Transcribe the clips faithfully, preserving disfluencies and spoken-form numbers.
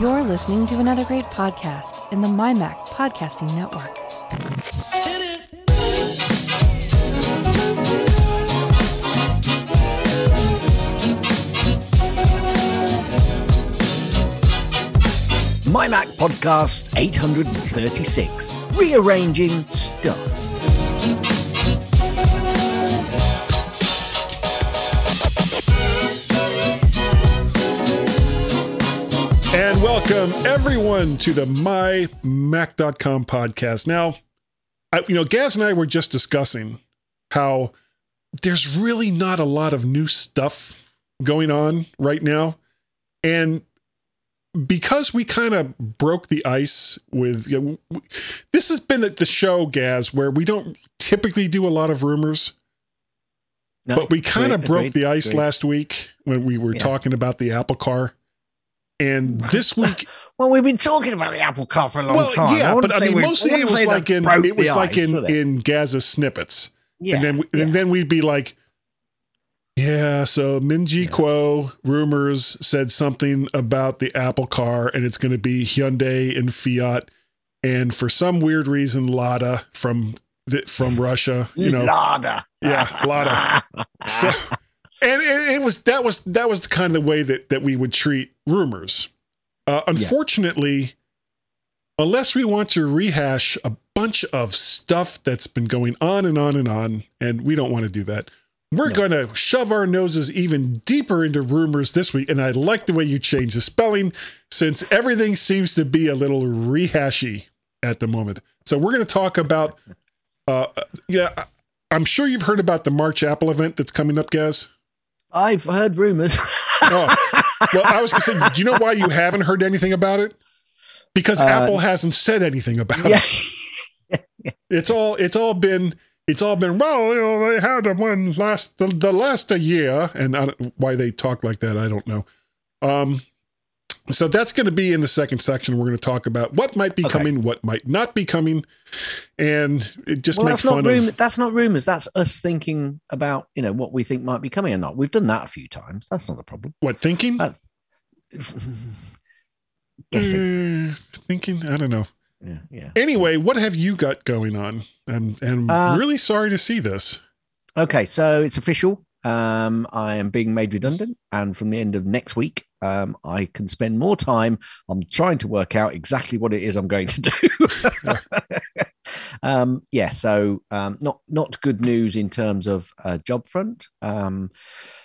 You're listening to another great podcast in the MyMac Podcasting Network. MyMac Podcast eight hundred thirty-six, Rearranging Stuff. And welcome everyone to the my mac dot com podcast. Now, I, you know, Gaz and I were just discussing how there's really not a lot of new stuff going on right now. And because we kind of broke the ice with, you know, this has been the show, Gaz, where we don't typically do a lot of rumors. No, but we kind of broke the ice great. last week when we were yeah. talking about the Apple car. And this week, well, we've been talking about the Apple car for a long well, time. Yeah, I but I mean, we, mostly I it was like in it was like ice, in, in Gaza snippets. Yeah, and then we, yeah. and then we'd be like, yeah. So Minji yeah. Quo rumors said something about the Apple car, and it's going to be Hyundai and Fiat, and for some weird reason, Lada from the, from Russia. You know, Lada. Yeah, Lada. So. And it was that was that was the kind of the way that, that we would treat rumors. Uh, unfortunately, yeah. unless we want to rehash a bunch of stuff that's been going on and on and on, and we don't want to do that, we're no. going to shove our noses even deeper into rumors this week. And I like the way you changed the spelling, since everything seems to be a little rehashy at the moment. So we're going to talk about, uh, yeah, I'm sure you've heard about the March Apple event that's coming up, Gaz. I've heard rumors. oh. Well, I was going to say, do you know why you haven't heard anything about it? Because uh, Apple hasn't said anything about yeah. it. It's all it's all been it's all been well, you know, they had one last the, the last a year, and I don't, why they talk like that, I don't know. Um, so that's going to be in the second section. We're going to talk about what might be okay. coming, what might not be coming, and it just well, make that's fun not of. Rumor, that's not rumors. That's us thinking about, you know, what we think might be coming or not. We've done that a few times. That's not a problem. What thinking? Uh, guessing. Uh, thinking. I don't know. Yeah, yeah. Anyway, what have you got going on? I'm, I'm uh, really sorry to see this. Okay, so it's official. Um, I am being made redundant, and from the end of next week, um, I can spend more time. I'm trying to work out exactly what it is I'm going to do. um, yeah, so um, not not good news in terms of uh, job front. Um,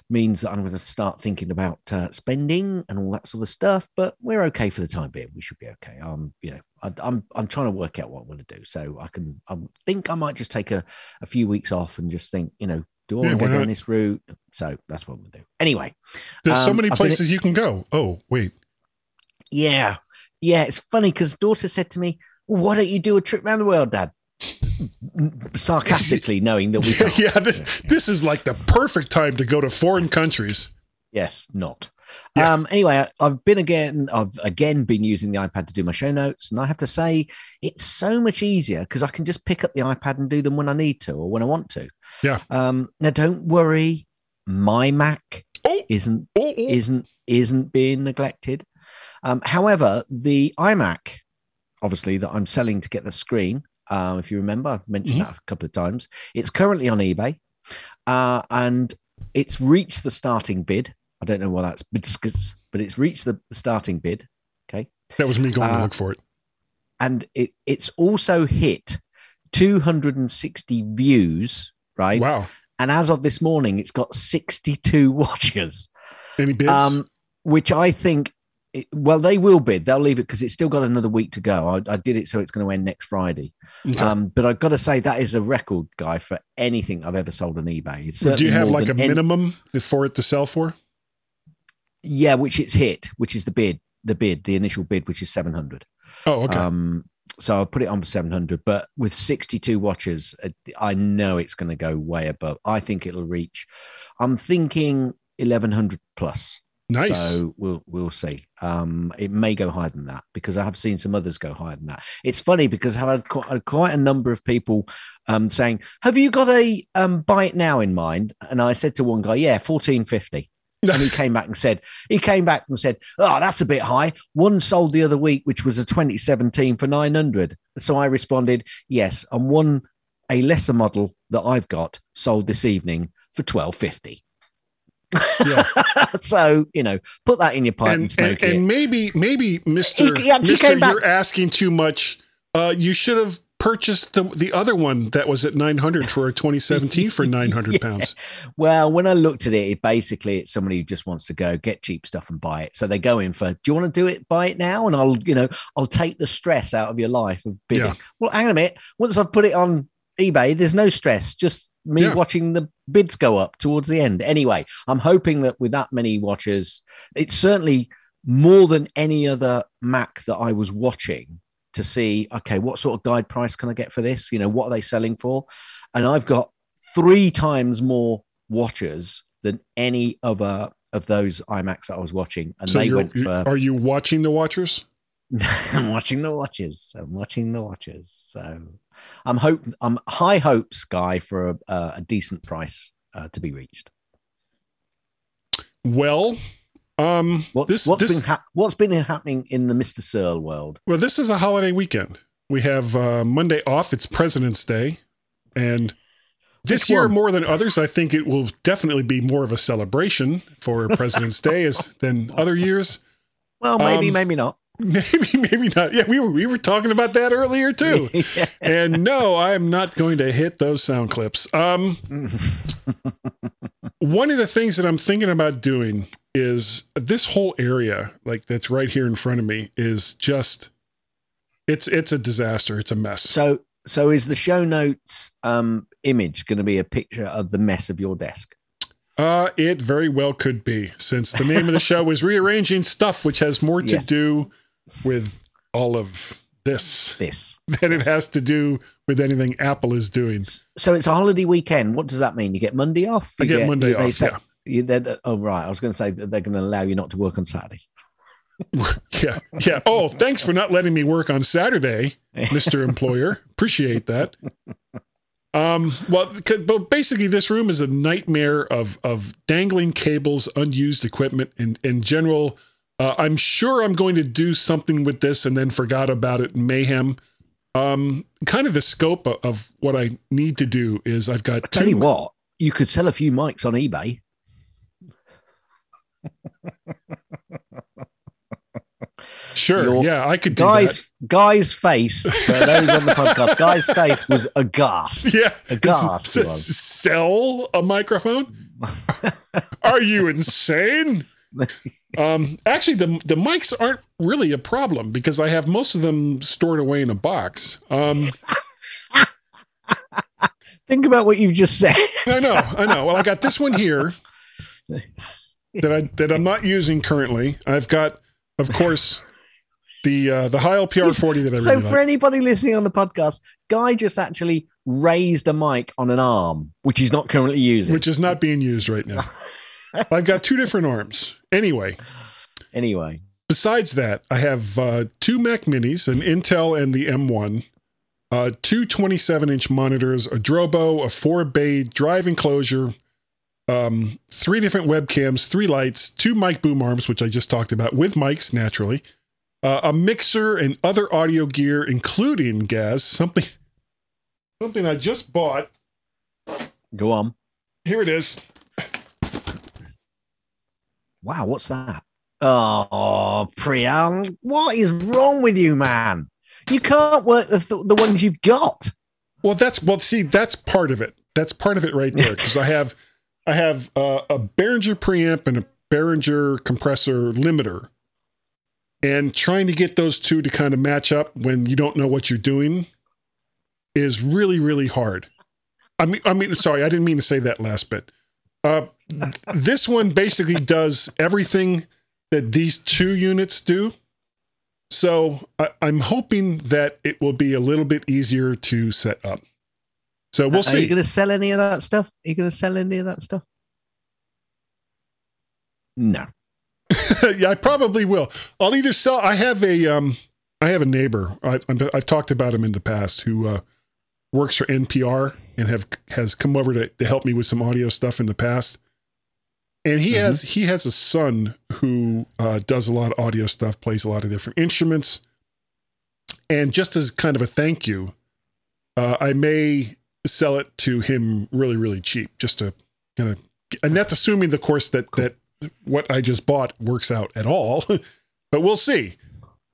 means that I'm going to start thinking about uh, spending and all that sort of stuff. But we're okay for the time being. We should be okay. Um, you know, I, I'm I'm trying to work out what I'm going to do, so I can. I think I might just take a, a few weeks off and just think, you know. Do I want yeah, to go down this route? So that's what we'll do. Anyway. There's um, so many places it- you can go. Oh, wait. Yeah. Yeah. It's funny because daughter said to me, why don't you do a trip around the world, Dad? Sarcastically knowing that we can't. yeah, this, yeah. This is like the perfect time to go to foreign countries. Yes, not. Yeah. Um, anyway, I've been again, I've again been using the iPad to do my show notes, and I have to say it's so much easier because I can just pick up the iPad and do them when I need to or when I want to. Yeah. Um, now don't worry, my Mac oh. isn't oh. isn't isn't being neglected. Um, however, the iMac, obviously that I'm selling to get the screen. Um, uh, if you remember, I've mentioned mm-hmm. that a couple of times. It's currently on eBay, uh, and it's reached the starting bid. I don't know why that's biscuits, but it's reached the starting bid. Okay. That was me going uh, to look for it. And it, it's also hit two hundred sixty views, right? Wow. And as of this morning, it's got sixty-two watchers. Any bids? Um, which I think, it, well, they will bid. They'll leave it because it's still got another week to go. I, I did it so it's going to end next Friday. Okay. Um, but I've got to say that is a record, Guy, for anything I've ever sold on eBay. It's Do you have like a any- minimum for it to sell for? Yeah, which it's hit, which is the bid, the bid, the initial bid, which is seven hundred. Oh, okay. Um, so I'll put it on for seven hundred, but with sixty-two watchers, I know it's going to go way above. I think it'll reach, I'm thinking eleven hundred plus. Nice. So we'll we'll see. Um, it may go higher than that because I have seen some others go higher than that. It's funny because I've had quite, quite a number of people um, saying, have you got a um, buy it now in mind? And I said to one guy, yeah, fourteen fifty. And he came back and said, he came back and said, oh, that's a bit high. One sold the other week, which was a twenty seventeen for nine hundred. So I responded, yes. And one, a lesser model that I've got sold this evening for twelve fifty. Yeah. So, you know, put that in your pipe and, and smoke and, it. And maybe, maybe, Mister, he, he Mister back- you're asking too much. Uh, you should have purchased the the other one that was at nine hundred for a twenty seventeen for nine hundred yeah. pounds. Well, when I looked at it, it basically it's somebody who just wants to go get cheap stuff and buy it. So they go in for, do you want to do it? Buy it now, and I'll, you know, I'll take the stress out of your life of bidding. Yeah. Well, hang on a minute. Once I've put it on eBay, there's no stress. Just me yeah. watching the bids go up towards the end. Anyway, I'm hoping that with that many watchers, it's certainly more than any other Mac that I was watching to see, okay, what sort of guide price can I get for this? You know, what are they selling for? And I've got three times more watchers than any other of those iMacs that I was watching. And so they went for... Are you watching the watchers? I'm watching the watchers. I'm watching the watchers. So I'm hope I'm high hopes, Guy, for a, a decent price uh, to be reached. Well, um, what, this, what's, this, been ha- what's been happening in the Mister Searle world? Well, this is a holiday weekend. We have uh, Monday off. It's President's Day, and this Which year, one? more than others, I think it will definitely be more of a celebration for President's Day as than other years. Well, maybe, um, maybe not. Maybe, maybe not. Yeah, we were we were talking about that earlier too. Yeah. And no, I am not going to hit those sound clips. Um, one of the things that I'm thinking about doing is this whole area, like that's right here in front of me, is just it's it's a disaster. It's a mess. So so is the show notes um, image going to be a picture of the mess of your desk? Uh, it very well could be, since the name of the show is Rearranging Stuff, which has more to yes. do with all of this, this than it has to do with anything Apple is doing. So it's a holiday weekend. What does that mean? You get Monday off? You I get, get Monday off, say, yeah. You, oh, right. I was going to say that they're going to allow you not to work on Saturday. yeah. Yeah. Oh, thanks for not letting me work on Saturday, Mister Employer. Appreciate that. Um, well, but basically this room is a nightmare of, of dangling cables, unused equipment, and in general, uh, I'm sure I'm going to do something with this and then forgot about it in mayhem. Um, kind of the scope of, of what I need to do is I've got, I'll tell two you what, you could sell a few mics on eBay. Sure. Your yeah, I could do Guy's, that. Guy's face, for those on the podcast, Guy's face was aghast. Yeah. Aghast. S- s- sell a microphone? Are you insane? um, actually, the the mics aren't really a problem because I have most of them stored away in a box. Um, Think about what you just said. I know. I know. Well, I got this one here that, I, that I'm not using currently. I've got, of course... The uh, the Heil P R forty that I so really So for like. Anybody listening on the podcast, Guy just actually raised a mic on an arm, which he's not currently using. Which is not being used right now. I've got two different arms. Anyway. Anyway. Besides that, I have uh, two Mac Minis, an Intel and the M one, uh, two twenty-seven inch monitors, a Drobo, a four bay drive enclosure, um, three different webcams, three lights, two mic boom arms, which I just talked about, with mics, naturally. Uh, a mixer and other audio gear, including Gaz, something something I just bought. Go on. Here it is. Wow, what's that? Oh, Priyam, what is wrong with you, man? You can't work the, th- the ones you've got. Well, that's well. See, that's part of it. That's part of it right there, because I have I have uh, a Behringer preamp and a Behringer compressor limiter. And trying to get those two to kind of match up when you don't know what you're doing is really, really hard. I mean, I mean, sorry, I didn't mean to say that last bit. Uh, this one basically does everything that these two units do. So I, I'm hoping that it will be a little bit easier to set up. So we'll uh, see. Are you going to sell any of that stuff? Are you going to sell any of that stuff? No. Yeah, I probably will. I'll either sell. I have a um, I have a neighbor. I, I've talked about him in the past who uh, works for N P R and have has come over to, to help me with some audio stuff in the past. And he mm-hmm. has he has a son who uh, does a lot of audio stuff, plays a lot of different instruments. And just as kind of a thank you, uh, I may sell it to him really, really cheap, just to kind of, and that's assuming, of course, that cool. that what I just bought works out at all, but we'll see.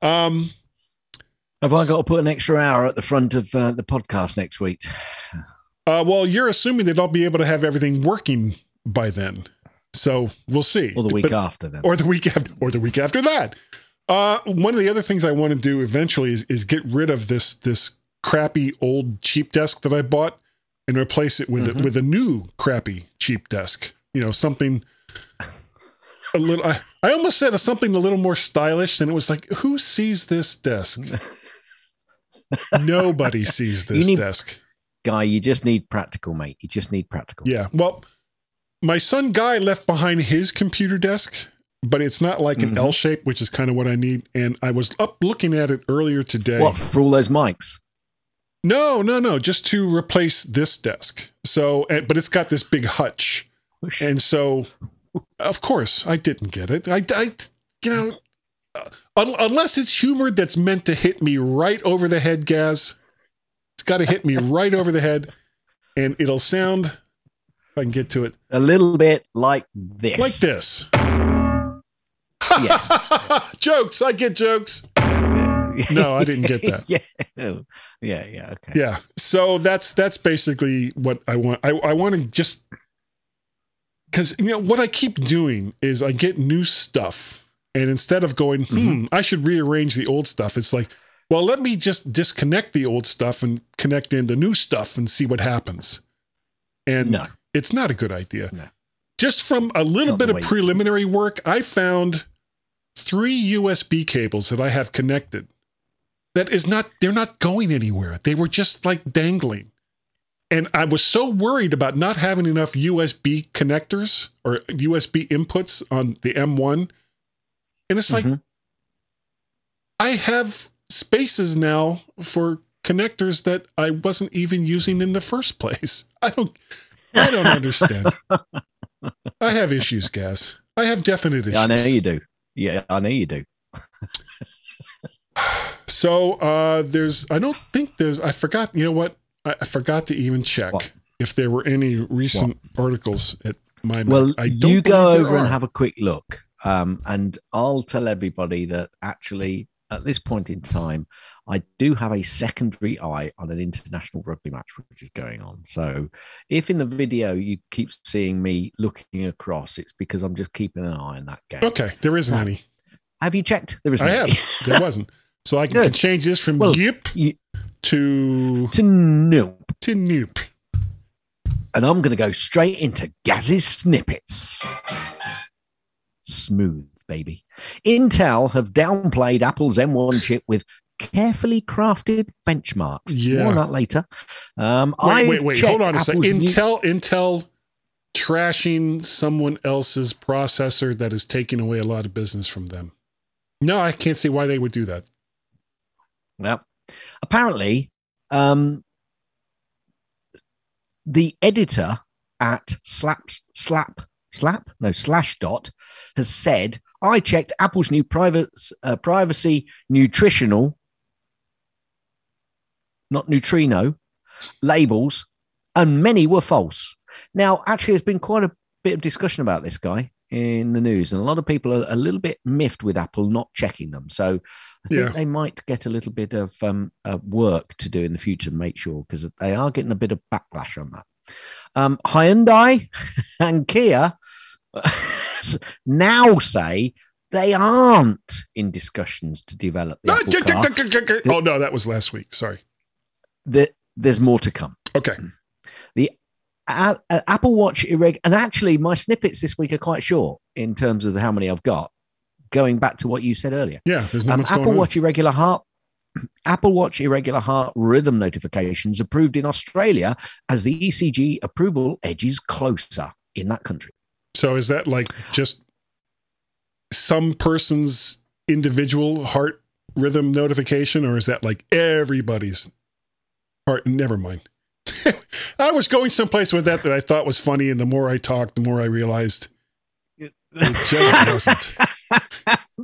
Um, Have I got to put an extra hour at the front of uh, the podcast next week? Uh, well, you're assuming that I'll be able to have everything working by then. So we'll see. Or the week but, after then. Or the week after, or the week after that. Uh, one of the other things I want to do eventually is, is get rid of this, this crappy old cheap desk that I bought and replace it with, mm-hmm. a, with a new crappy cheap desk. You know, something a little, I, I almost said something a little more stylish, and it was like, who sees this desk? Nobody sees this need, desk. Guy, you just need practical, mate. You just need practical. Yeah. Well, my son Guy left behind his computer desk, but it's not like an mm-hmm. L shape, which is kind of what I need. And I was up looking at it earlier today. What, for all those mics? No, no, no. Just to replace this desk. So, and, but it's got this big hutch. Whoosh. And so, of course, I didn't get it. I, I you know, uh, un- unless it's humor that's meant to hit me right over the head, Gaz. It's got to hit me right over the head, and it'll sound... If I can get to it. A little bit like this. Like this. Yeah. Jokes. I get jokes. No, I didn't get that. Yeah. Yeah. Yeah. Okay. Yeah. So that's that's basically what I want. I, I want to just, because, you know, what I keep doing is I get new stuff, and instead of going, hmm, mm-hmm. I should rearrange the old stuff, it's like, well, let me just disconnect the old stuff and connect in the new stuff and see what happens. And no. It's not a good idea. No. Just from a little bit of preliminary work, I found three U S B cables that I have connected. That is not, they're not going anywhere. They were just like dangling. And I was so worried about not having enough U S B connectors or U S B inputs on the M one. And it's like, mm-hmm. I have spaces now for connectors that I wasn't even using in the first place. I don't... I don't understand. I have issues, Gaz. I have definite issues. Yeah, I know you do. Yeah, I know you do. So uh, there's, I don't think there's, I forgot, you know what? I, I forgot to even check what? if there were any recent what? articles at my, well, I don't you go over are. and have a quick look. Um, and I'll tell everybody that actually at this point in time, I do have a secondary eye on an international rugby match which is going on. So if in the video you keep seeing me looking across, it's because I'm just keeping an eye on that game. Okay, there isn't now, any. Have you checked? There isn't I any. have. There wasn't. So I can change this from well, yip y- to... To nope. To nope. And I'm going to go straight into Gaz's snippets. Smooth, baby. Intel have downplayed Apple's M one chip with... carefully crafted benchmarks. Yeah. More on that later. Um, wait, wait, wait. Hold on a second. Intel, new- Intel trashing someone else's processor that is taking away a lot of business from them. No, I can't see why they would do that. Well, apparently, um, the editor at Slap, Slap, Slap? No, Slashdot has said, I checked Apple's new private, uh, privacy nutritional... not neutrino, labels, and many were false. Now, actually, there's been quite a bit of discussion about this guy in the news, and a lot of people are a little bit miffed with Apple not checking them. So I think yeah. they might get a little bit of um, uh, work to do in the future to make sure, because they are getting a bit of backlash on that. Um, Hyundai and Kia now say they aren't in discussions to develop the Apple car. Oh, no, that was last week. Sorry. The, there's more to come. Okay. The uh, uh, Apple Watch irreg and actually my snippets this week are quite short in terms of how many I've got. Going back to what you said earlier. Yeah, there's no um, much Apple going Watch on. irregular heart Apple Watch irregular heart rhythm notifications approved in Australia as the E C G approval edges closer in that country. So is that like just some person's individual heart rhythm notification, or is that like everybody's? Heart, never mind. I was going someplace with that that I thought was funny, and the more I talked, the more I realized It just wasn't.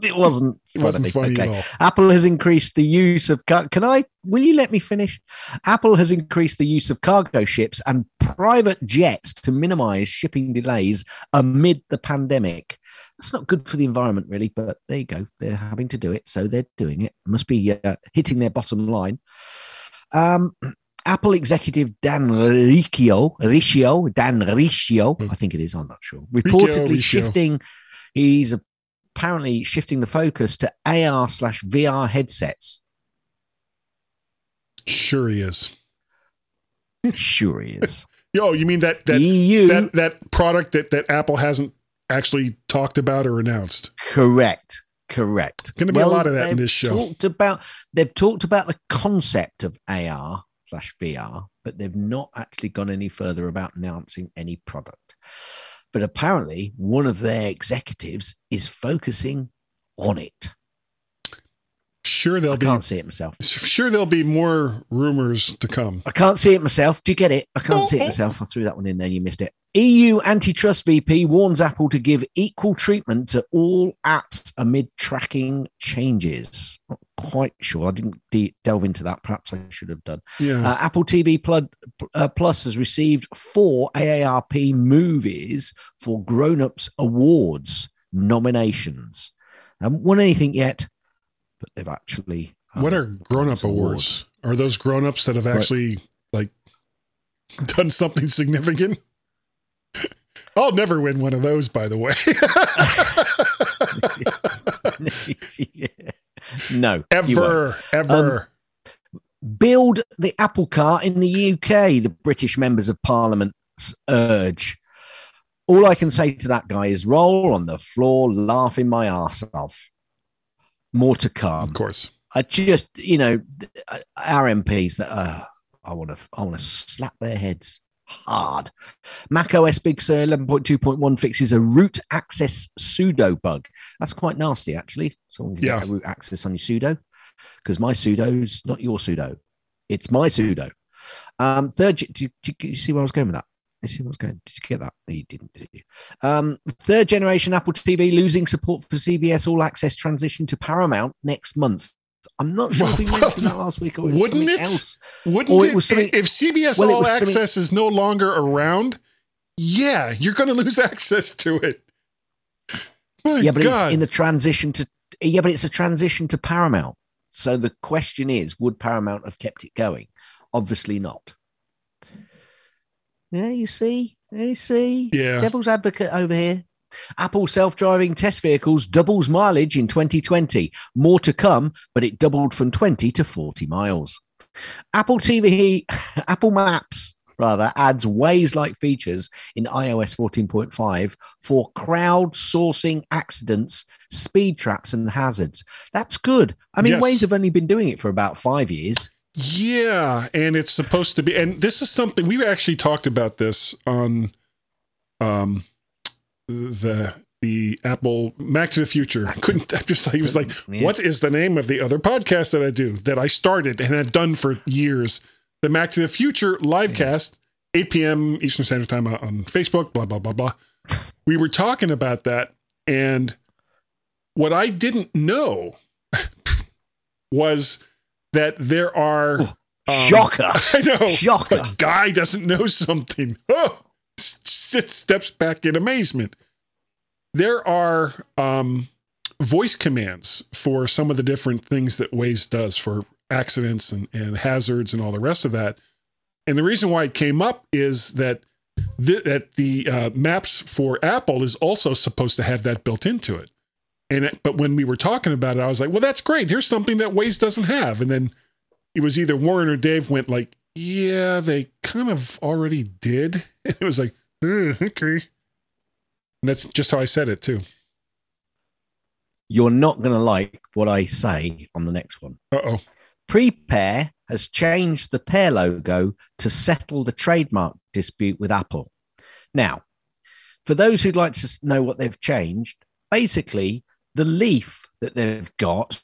It wasn't. It wasn't funny okay. at all. Apple has increased the use of. Car- Can I? Will you let me finish? Apple has increased the use of cargo ships and private jets to minimize shipping delays amid the pandemic. That's not good for the environment, really. But there you go. They're having to do it, so they're doing it. Must be uh, hitting their bottom line. Um. Apple executive Dan Riccio, Riccio, Dan Riccio, I think it is, I'm not sure, reportedly Riccio. shifting, he's apparently shifting the focus to A R slash V R headsets. Sure he is. Sure he is. Yo, you mean that that, that that product that, that Apple hasn't actually talked about or announced? Correct. Correct. Going to be well, a lot of that in this show. Talked about, they've talked about the concept of A R slash V R, but they've not actually gone any further about announcing any product. But apparently one of their executives is focusing on it. Sure they'll I be can't see it myself. Sure there'll be more rumors to come. I can't see it myself. Do you get it? I can't see it myself. I threw that one in there, you missed it. E U antitrust V P warns Apple to give equal treatment to all apps amid tracking changes. Not quite sure. I didn't de- delve into that. Perhaps I should have done. Yeah. Uh, Apple T V Plus, uh, Plus has received four A A R P movies for Grown-Ups Awards nominations. I haven't won anything yet, but they've actually... Um, what are Grown-Up Awards? awards? Are those grown-ups that have actually right. like done something significant? I'll never win one of those, by the way. No. Ever, ever. Um, build the Apple car in the U K, the British members of Parliament urge. All I can say to that guy is roll on the floor, laughing my arse off. More to come. Of course. I just, you know, our M Ps, that uh, I want to I want to slap their heads hard. macOS Big Sur eleven point two point one fixes a root access sudo bug. That's quite nasty, actually. Someone can yeah. get a root access on your sudo, because my sudo's not your sudo. It's my sudo. Um, third, did you, did you see where I was going with that? Did you see where I was going? Did you get that? No, you didn't, did you? Um, third generation Apple T V losing support for C B S All Access transition to Paramount next month. I'm not sure if we mentioned that last week, or it was Wouldn't something it? else. Wouldn't or it? Was something, if C B S well, All Access something... is no longer around, yeah, you're going to lose access to it. My yeah, but God. It's in the transition to yeah, but it's a transition to Paramount. So the question is, would Paramount have kept it going? Obviously not. Yeah, you see, you see, yeah. Devil's advocate over here. Apple self-driving test vehicles doubles mileage in twenty twenty. More to come, but it doubled from twenty to forty miles. Apple T V, Apple Maps, rather, adds Waze-like features in iOS fourteen point five for crowdsourcing accidents, speed traps, and hazards. That's good. I mean, yes. Waze have only been doing it for about five years. Yeah, and it's supposed to be. And this is something we actually talked about this on... um. the the Apple Mac to the Future. I couldn't I just he was like, yeah. What is the name of the other podcast that I do that I started and had done for years? The Mac to the Future livecast, yeah. eight p.m. Eastern Standard Time on Facebook, blah blah blah blah. We were talking about that, and what I didn't know was that there are oh, um, shocker. I know. Shocker. A guy doesn't know something. Oh. It steps back in amazement. There are um, voice commands for some of the different things that Waze does for accidents and, and hazards and all the rest of that. And the reason why it came up is that th- that the uh, Maps for Apple is also supposed to have that built into it. And it, but when we were talking about it, I was like, well, that's great. Here's something that Waze doesn't have. And then it was either Warren or Dave went like, yeah, they kind of already did. And it was like, Mm, okay. And that's just how I said it too. You're not going to like what I say on the next one. Uh-oh. Prepare has changed the Pair logo to settle the trademark dispute with Apple. Now, for those who'd like to know what they've changed, basically the leaf that they've got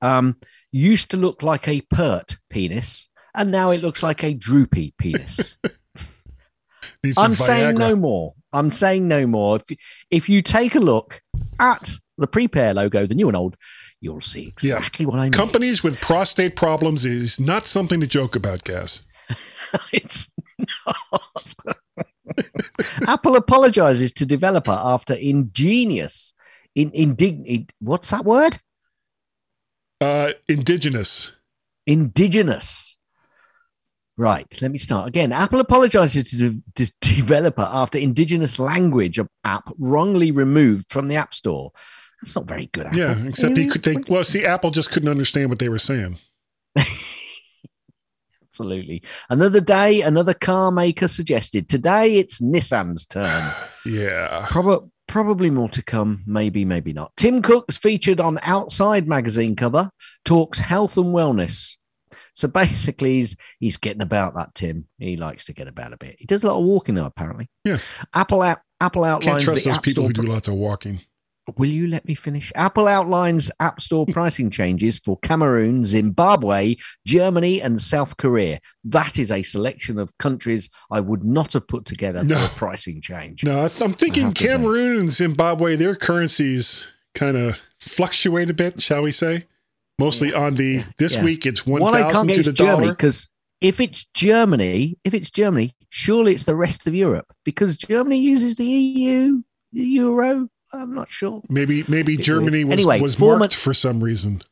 um, used to look like a pert penis, and now it looks like a droopy penis. I'm Viagra. saying no more. I'm saying no more. If you, if you take a look at the Prepare logo, the new and old, you'll see exactly yeah. what I mean. Companies with prostate problems is not something to joke about, Gaz. It's not. Apple apologizes to developer after ingenious, in, indig, what's that word? Uh, indigenous. Indigenous. Right, let me start again. Apple apologizes to the de- de- developer after indigenous language app wrongly removed from the App Store. That's not very good, Apple. Yeah, except he could think, well, see, Apple just couldn't understand what they were saying. Absolutely. Another day, another car maker suggested. Today, it's Nissan's turn. Yeah. Prob- probably more to come. Maybe, maybe not. Tim Cook's featured on Outside magazine cover, talks health and wellness. So basically, he's, he's getting about that, Tim. He likes to get about a bit. He does a lot of walking, though, apparently. Yeah. Apple out, Apple outlines. Can't trust those people who do lots of walking. Will you let me finish? Apple outlines App Store pricing changes for Cameroon, Zimbabwe, Germany, and South Korea. That is a selection of countries I would not have put together no. for a pricing change. No, I'm thinking Cameroon and Zimbabwe, their currencies kind of fluctuate a bit, shall we say? Mostly yeah. on the this yeah. week it's one thousand to the dollar. Because if it's Germany, if it's Germany, surely it's the rest of Europe because Germany uses the E U, the euro. I'm not sure. Maybe maybe Germany was anyway, was marked Mormon- for some reason.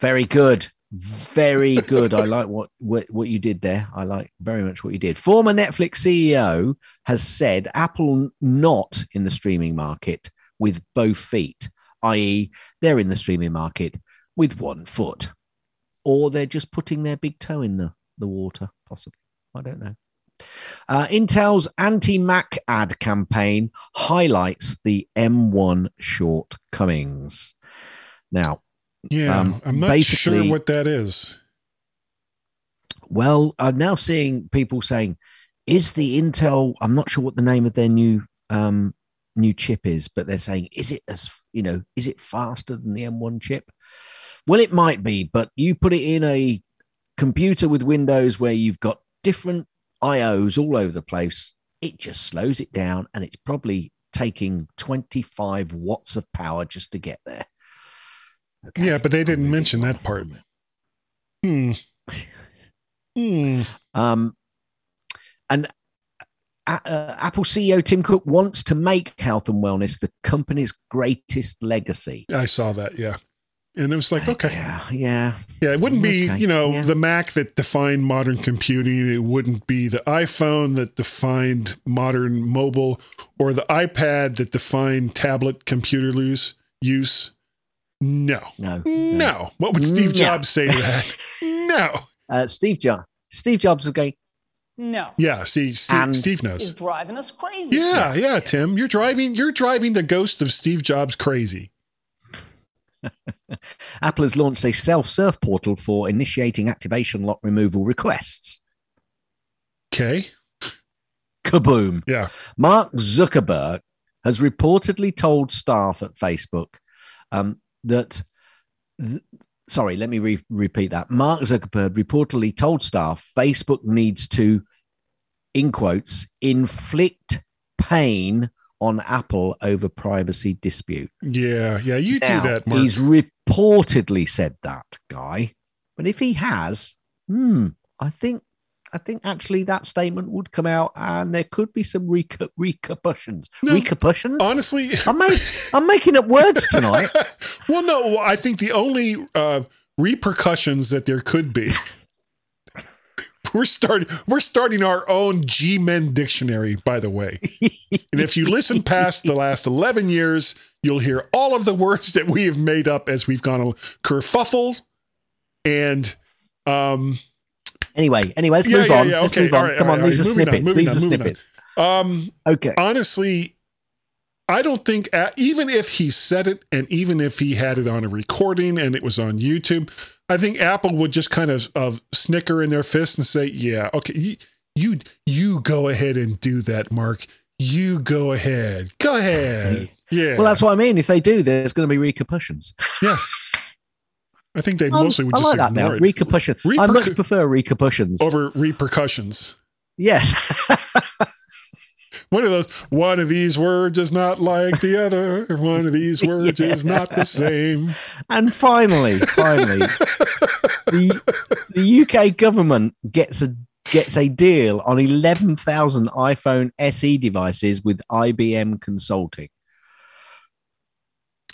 Very good. Very good. I like what, what, what you did there. I like very much what you did. Former Netflix C E O has said Apple not in the streaming market with both feet. that is, they're in the streaming market with one foot, or they're just putting their big toe in the, the water, possibly. I don't know. Uh, Intel's anti-Mac ad campaign highlights the M one shortcomings. Now, yeah, um, I'm not sure what that is. Well, I'm now seeing people saying, "Is the Intel?" I'm not sure what the name of their new um, new chip is, but they're saying, "Is it as you know? Is it faster than the M one chip?" Well, it might be, but you put it in a computer with Windows where you've got different I Os all over the place, it just slows it down and it's probably taking twenty-five watts of power just to get there. Okay. Yeah, but they didn't mention that part. Hmm. Hmm. Um, and uh, Apple C E O Tim Cook wants to make health and wellness the company's greatest legacy. I saw that, yeah. And it was like, okay. Yeah. Yeah. yeah it wouldn't be, okay. you know, yeah. the Mac that defined modern computing. It wouldn't be the iPhone that defined modern mobile or the iPad that defined tablet computer use. No. No. No. no. What would Steve no. Jobs say to that? no. Uh, Steve Jobs. Steve Jobs would go, no. Yeah. See, Steve, Steve knows. He's driving us crazy. Yeah. Yeah, Tim. You're driving, you're driving the ghost of Steve Jobs crazy. Apple has launched a self-serve portal for initiating activation lock removal requests. Okay. Kaboom. Yeah. Mark Zuckerberg has reportedly told staff at Facebook um, that... Th- sorry, let me re- repeat that. Mark Zuckerberg reportedly told staff Facebook needs to, in quotes, inflict pain on Apple over privacy dispute. Yeah, yeah, you now, do that, Mark. He's reportedly said that, Guy. But if he has, hmm, I think I think actually that statement would come out and there could be some recu- repercussions. No, repercussions? Honestly... I'm, make, I'm making up words tonight. Well, no, I think the only uh, repercussions that there could be... We're starting we're starting our own G-Men dictionary, by the way. And if you listen past the last eleven years, you'll hear all of the words that we have made up as we've gone on. Kerfuffle and... Um, anyway, anyway, let's yeah, move on. Yeah, yeah, let's okay, move on. All right, Come all right, on, these right, are snippets. On, these on, are snippets. Um, okay. Honestly, I don't think, uh, even if he said it and even if he had it on a recording and it was on YouTube... I think Apple would just kind of, of snicker in their fist and say, yeah, okay, you, you you go ahead and do that, Mark. You go ahead. Go ahead. Yeah. Well, that's what I mean. If they do, there's going to be repercussions. Yeah. I think they um, mostly would I just like ignore that now. Repercussions. Repercu- I much prefer repercussions. Over repercussions. Yes. One of those, one of these words is not like the other. One of these words yeah. is not the same. And finally, finally, the, the U K government gets a gets a deal on eleven thousand iPhone S E devices with I B M Consulting.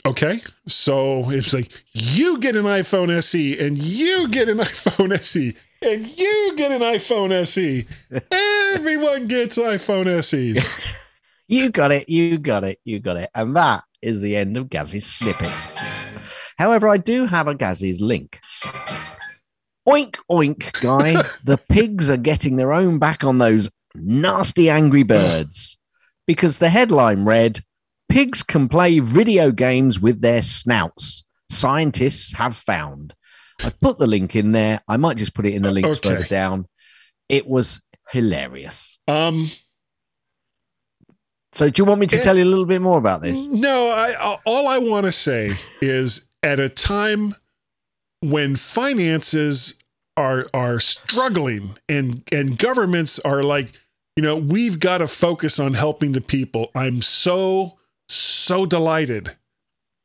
Okay, so it's like, you get an iPhone S E, and you get an iPhone S E, and you get an iPhone S E. Everyone gets iPhone S Es. You got it, you got it, you got it. And that is the end of Gazzy's snippets. However, I do have a Gazzy's link. Oink, oink, guy. The pigs are getting their own back on those nasty angry birds. Because the headline read, pigs can play video games with their snouts, scientists have found. I put the link in there. I might just put it in the links okay. further down. It was hilarious. Um, so do you want me to it, tell you a little bit more about this? No, I, all I want to say is at a time when finances are are struggling and, and governments are like, you know, we've got to focus on helping the people. I'm so... so delighted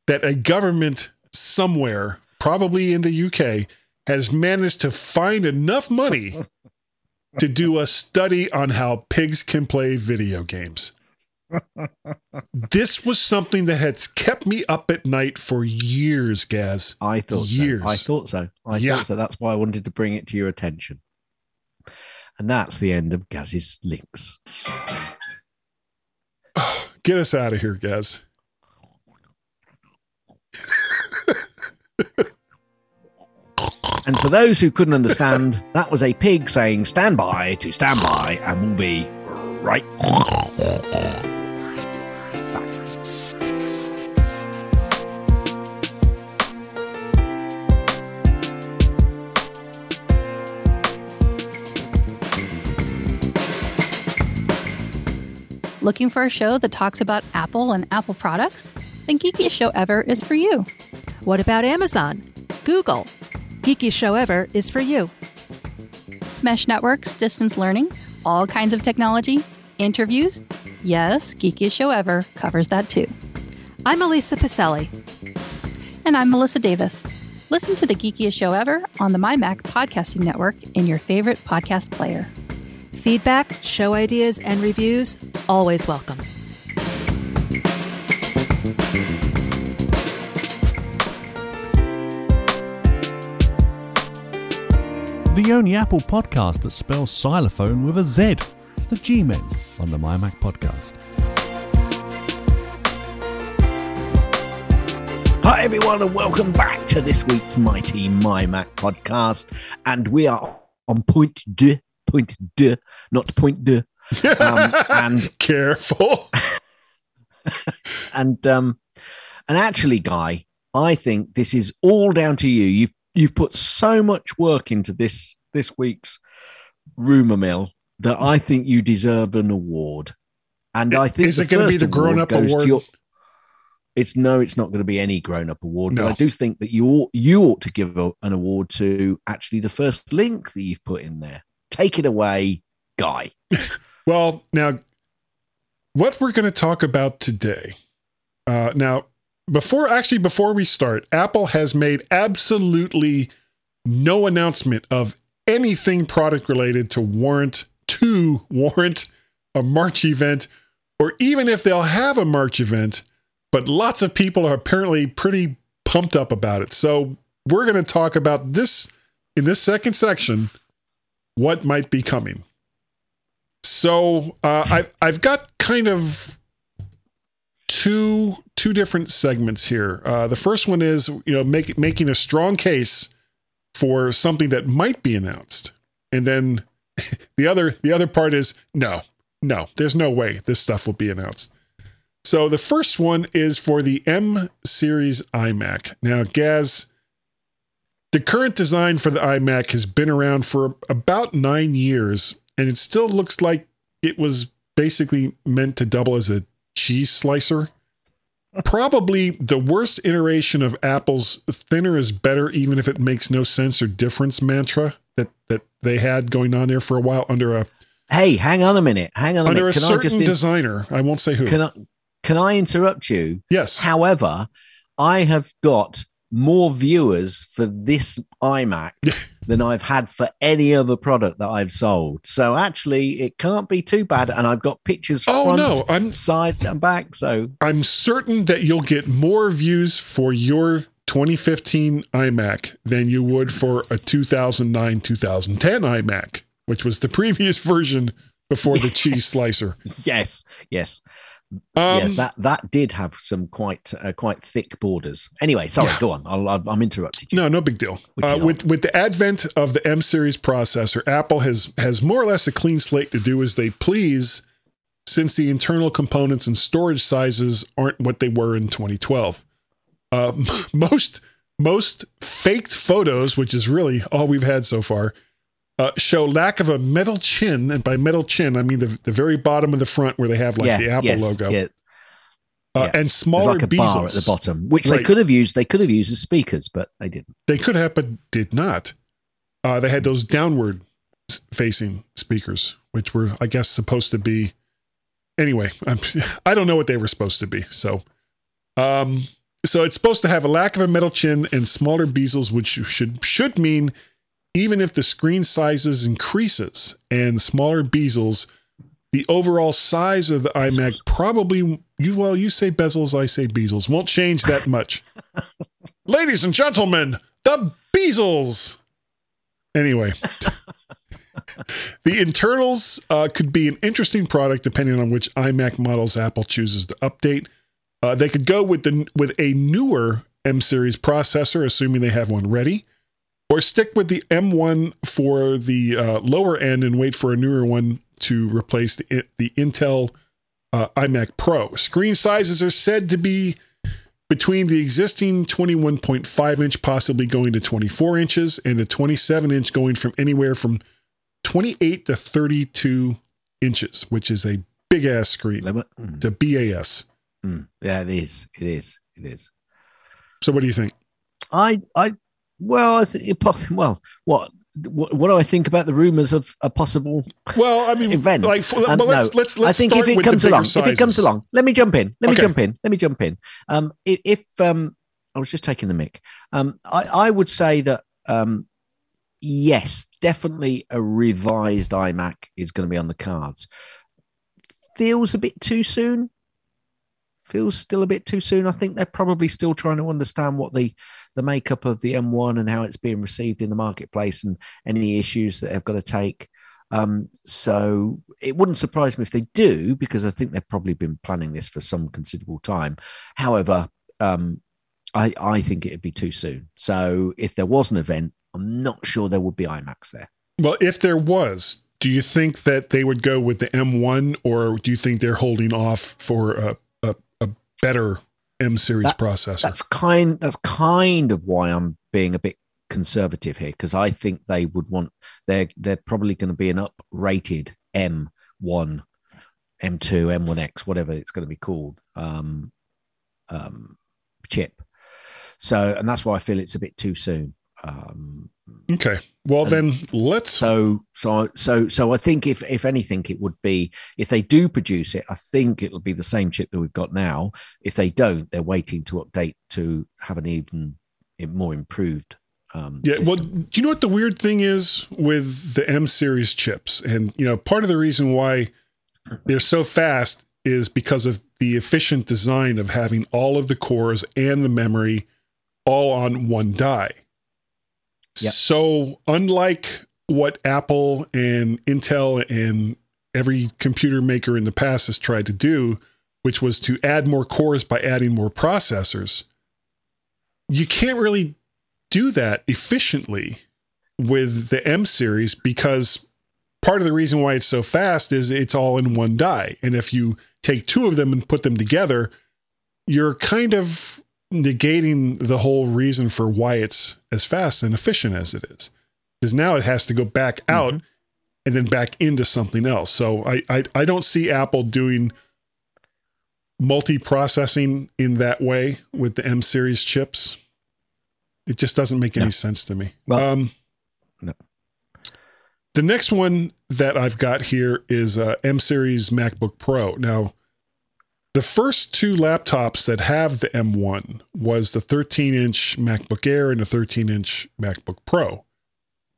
that a government somewhere, probably in the U K, has managed to find enough money to do a study on how pigs can play video games. This was something that has kept me up at night for years, Gaz. I thought years. so. I thought so. I yeah. thought so. That's why I wanted to bring it to your attention. And that's the end of Gaz's links. Get us out of here, guys. And for those who couldn't understand, that was a pig saying stand by to stand by, and we'll be right Looking for a show that talks about Apple and Apple products? Then Geekiest Show Ever is for you. What about Amazon? Google? Geekiest Show Ever is for you. Mesh networks, distance learning, all kinds of technology, interviews. Yes, Geekiest Show Ever covers that too. I'm Elisa Pacelli. And I'm Melissa Davis. Listen to the Geekiest Show Ever on the MyMac Podcasting Network in your favorite podcast player. Feedback, show ideas, and reviews, always welcome. The only Apple podcast that spells xylophone with a Z, the G-Men, on the MyMac Podcast. Hi everyone, and welcome back to this week's mighty MyMac Podcast, and we are on point de. Point de, not point de. Um, and careful. and um, and actually, Guy, I think this is all down to you. You've you've put so much work into this this week's rumor mill that I think you deserve an award. And it, I think is it going to be the grown up award? Your, it's no, it's not going to be any grown up award. No. But I do think that you ought, you ought to give a, an award to actually the first link that you've put in there. Take it away, Guy. Well, now, what we're going to talk about today. Uh, now, before actually, before we start, Apple has made absolutely no announcement of anything product related to warrant to warrant a March event, or even if they'll have a March event. But lots of people are apparently pretty pumped up about it. So we're going to talk about this in this second section. What might be coming? So uh, I've I've got kind of two two different segments here. Uh, the first one is you know make, making a strong case for something that might be announced, and then the other the other part is no no there's no way this stuff will be announced. So the first one is for the M series iMac. Now, Gaz. The current design for the iMac has been around for about nine years, and it still looks like it was basically meant to double as a cheese slicer. Probably the worst iteration of Apple's thinner is better, even if it makes no sense or difference mantra that, that they had going on there for a while under a Hey, hang on a minute. Hang on a Under minute. Under a can certain I just in- designer, I won't say who. Can I, can I interrupt you? Yes. However, I have got more viewers for this iMac than I've had for any other product that I've sold. So actually, it can't be too bad. And I've got pictures oh, front, no, I'm, side, and back. So I'm certain that you'll get more views for your twenty fifteen iMac than you would for a two thousand nine, two thousand ten iMac, which was the previous version before yes. the cheese slicer. Yes, yes. Um, yeah, that, that did have some quite uh, quite thick borders. Anyway, sorry, yeah. go on. I'll, I'll, I'm interrupted you. No, no big deal. Uh, with with the advent of the M-series processor, Apple has has more or less a clean slate to do as they please, since the internal components and storage sizes aren't what they were in twenty twelve. Uh, most most faked photos, which is really all we've had so far, Uh, show lack of a metal chin, and by metal chin I mean the the very bottom of the front where they have like yeah, the Apple yes, logo, yeah, uh, yeah. and smaller like a bezels bar at the bottom, which right. they could have used. They could have used as speakers, but they didn't. They could have, but did not. Uh, they had those downward facing speakers, which were, I guess, supposed to be. Anyway, I'm, I don't know what they were supposed to be. So, um, so it's supposed to have a lack of a metal chin and smaller bezels, which should should mean. Even if the screen sizes increases and smaller bezels, the overall size of the iMac probably, you well, you say bezels, I say bezels, won't change that much. Ladies and gentlemen, the bezels. Anyway, the internals uh, could be an interesting product depending on which iMac models Apple chooses to update. Uh, they could go with the with a newer M-series processor, assuming they have one ready. Or stick with the M one for the uh, lower end and wait for a newer one to replace the, the Intel uh, iMac Pro. Screen sizes are said to be between the existing twenty-one point five inch, possibly going to twenty-four inches, and the twenty-seven inch going from anywhere from twenty-eight to thirty-two inches, which is a big-ass screen. Mm. The B A S. Mm. Yeah, it is. It is. It is. So what do you think? I... I- Well, I think. Well, what, what what do I think about the rumors of a possible? Well, I mean, event. Like, for, um, but let's, no, let's let's. I think start if it comes along, sizes. if it comes along, let me jump in. Let me okay. jump in. Let me jump in. Um, if, if um, I was just taking the mic. Um, I I would say that um, yes, definitely a revised iMac is going to be on the cards. Feels a bit too soon. Feels still a bit too soon. I think they're probably still trying to understand what the the makeup of the M one and how it's being received in the marketplace and any issues that they've got to take. Um, so it wouldn't surprise me if they do, because I think they've probably been planning this for some considerable time. However, um, I, I think it'd be too soon. So if there was an event, I'm not sure there would be iMacs there. Well, if there was, do you think that they would go with the M one, or do you think they're holding off for a, a, a better M series that, processor? That's kind. That's kind of why I'm being a bit conservative here, because I think they would want. They're they're probably going to be an uprated M one, M two, M one X, whatever it's going to be called, um, um, chip. So, and that's why I feel it's a bit too soon. Um, okay. Well, then let's. So so so so I think if if anything, it would be, if they do produce it, I think it'll be the same chip that we've got now. If they don't, they're waiting to update to have an even more improved. Um, yeah. System. Well, do you know what the weird thing is with the M series chips? And you know, part of the reason why they're so fast is because of the efficient design of having all of the cores and the memory all on one die. Yep. So unlike what Apple and Intel and every computer maker in the past has tried to do, which was to add more cores by adding more processors, you can't really do that efficiently with the M series, because part of the reason why it's so fast is it's all in one die. And if you take two of them and put them together, you're kind of negating the whole reason for why it's as fast and efficient as it is, because now it has to go back out mm-hmm. and then back into something else. So I, I, I don't see Apple doing multi-processing in that way with the M series chips. It just doesn't make any no. sense to me. Well, um, no. The next one that I've got here is uh, M-Series MacBook Pro. Now, the first two laptops that have the M one was the thirteen-inch MacBook Air and the thirteen-inch MacBook Pro,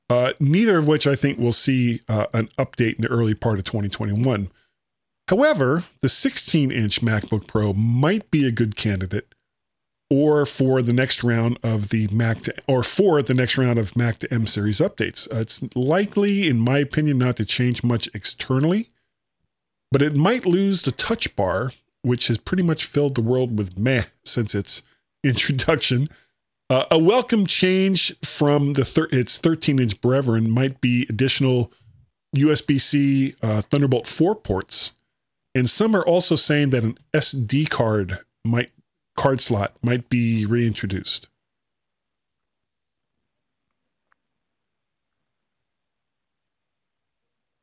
uh, neither of which I think will see uh, an update in the early part of twenty twenty-one. However, the sixteen-inch MacBook Pro might be a good candidate, or for the next round of the Mac to, or for the next round of Mac to M series updates. Uh, it's likely, in my opinion, not to change much externally, but it might lose the touch bar, which has pretty much filled the world with meh since its introduction. Uh, a welcome change from the thir- its thirteen-inch brethren might be additional U S B C uh, Thunderbolt four ports. And some are also saying that an S D card might card slot might be reintroduced.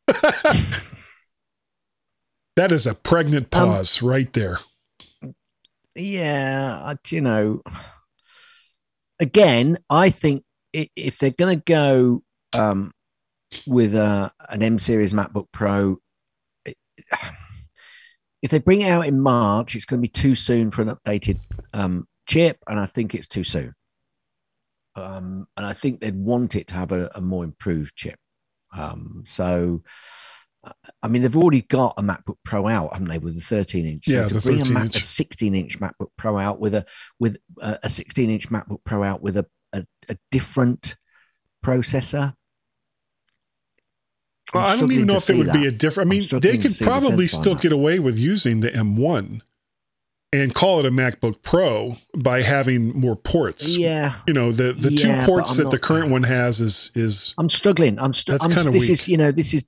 That is a pregnant pause um, right there. Yeah, I, you know, again, I think if they're going to go um, with a, an M-Series MacBook Pro, it, if they bring it out in March, it's going to be too soon for an updated um, chip, and I think it's too soon. Um, and I think they'd want it to have a, a more improved chip. Um, so, I mean, they've already got a MacBook Pro out, haven't they, with the thirteen-inch? So yeah, to the bring a, Mac, a sixteen-inch MacBook Pro out with a with a, a sixteen-inch MacBook Pro out with a, a, a different processor. Well, I don't even know if it would that. be a different. I mean, they could probably the still get away with using the M one and call it a MacBook Pro by having more ports. Yeah, you know, the, the yeah, two ports that not, the current one has is is. I'm struggling. I'm struggling. That's kind of weak. This is, you know, this is.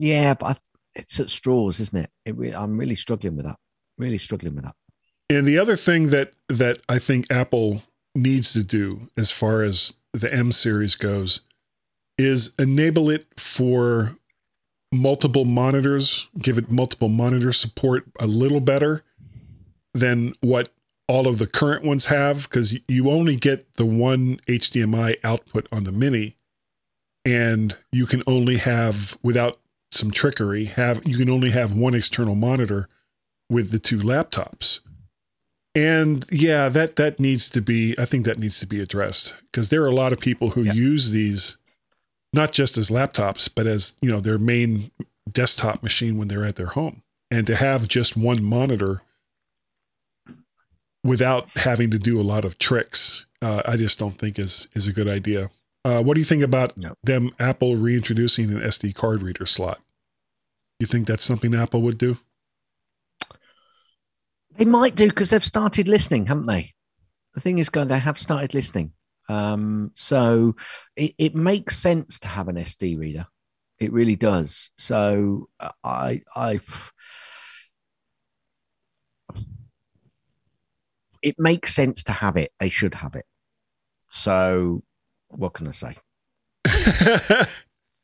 Yeah, but I, it's at straws, isn't it? it re- I'm really struggling with that. Really struggling with that. And the other thing that that I think Apple needs to do, as far as the M series goes, is enable it for multiple monitors, give it multiple monitor support a little better than what all of the current ones have, because you only get the one H D M I output on the Mini, and you can only have, without some trickery, have you can only have one external monitor with the two laptops. And yeah, that that needs to be, I think that needs to be addressed, because there are a lot of people who yeah. use these not just as laptops, but as, you know, their main desktop machine when they're at their home. And to have just one monitor without having to do a lot of tricks, uh, I just don't think is is a good idea. Uh, what do you think about no. them, Apple reintroducing an S D card reader slot? You think that's something Apple would do? They might do, because they've started listening, haven't they? The thing is, going, they have started listening. Um, so it, it makes sense to have an S D reader. It really does. So I, I, it makes sense to have it. They should have it. So what can I say?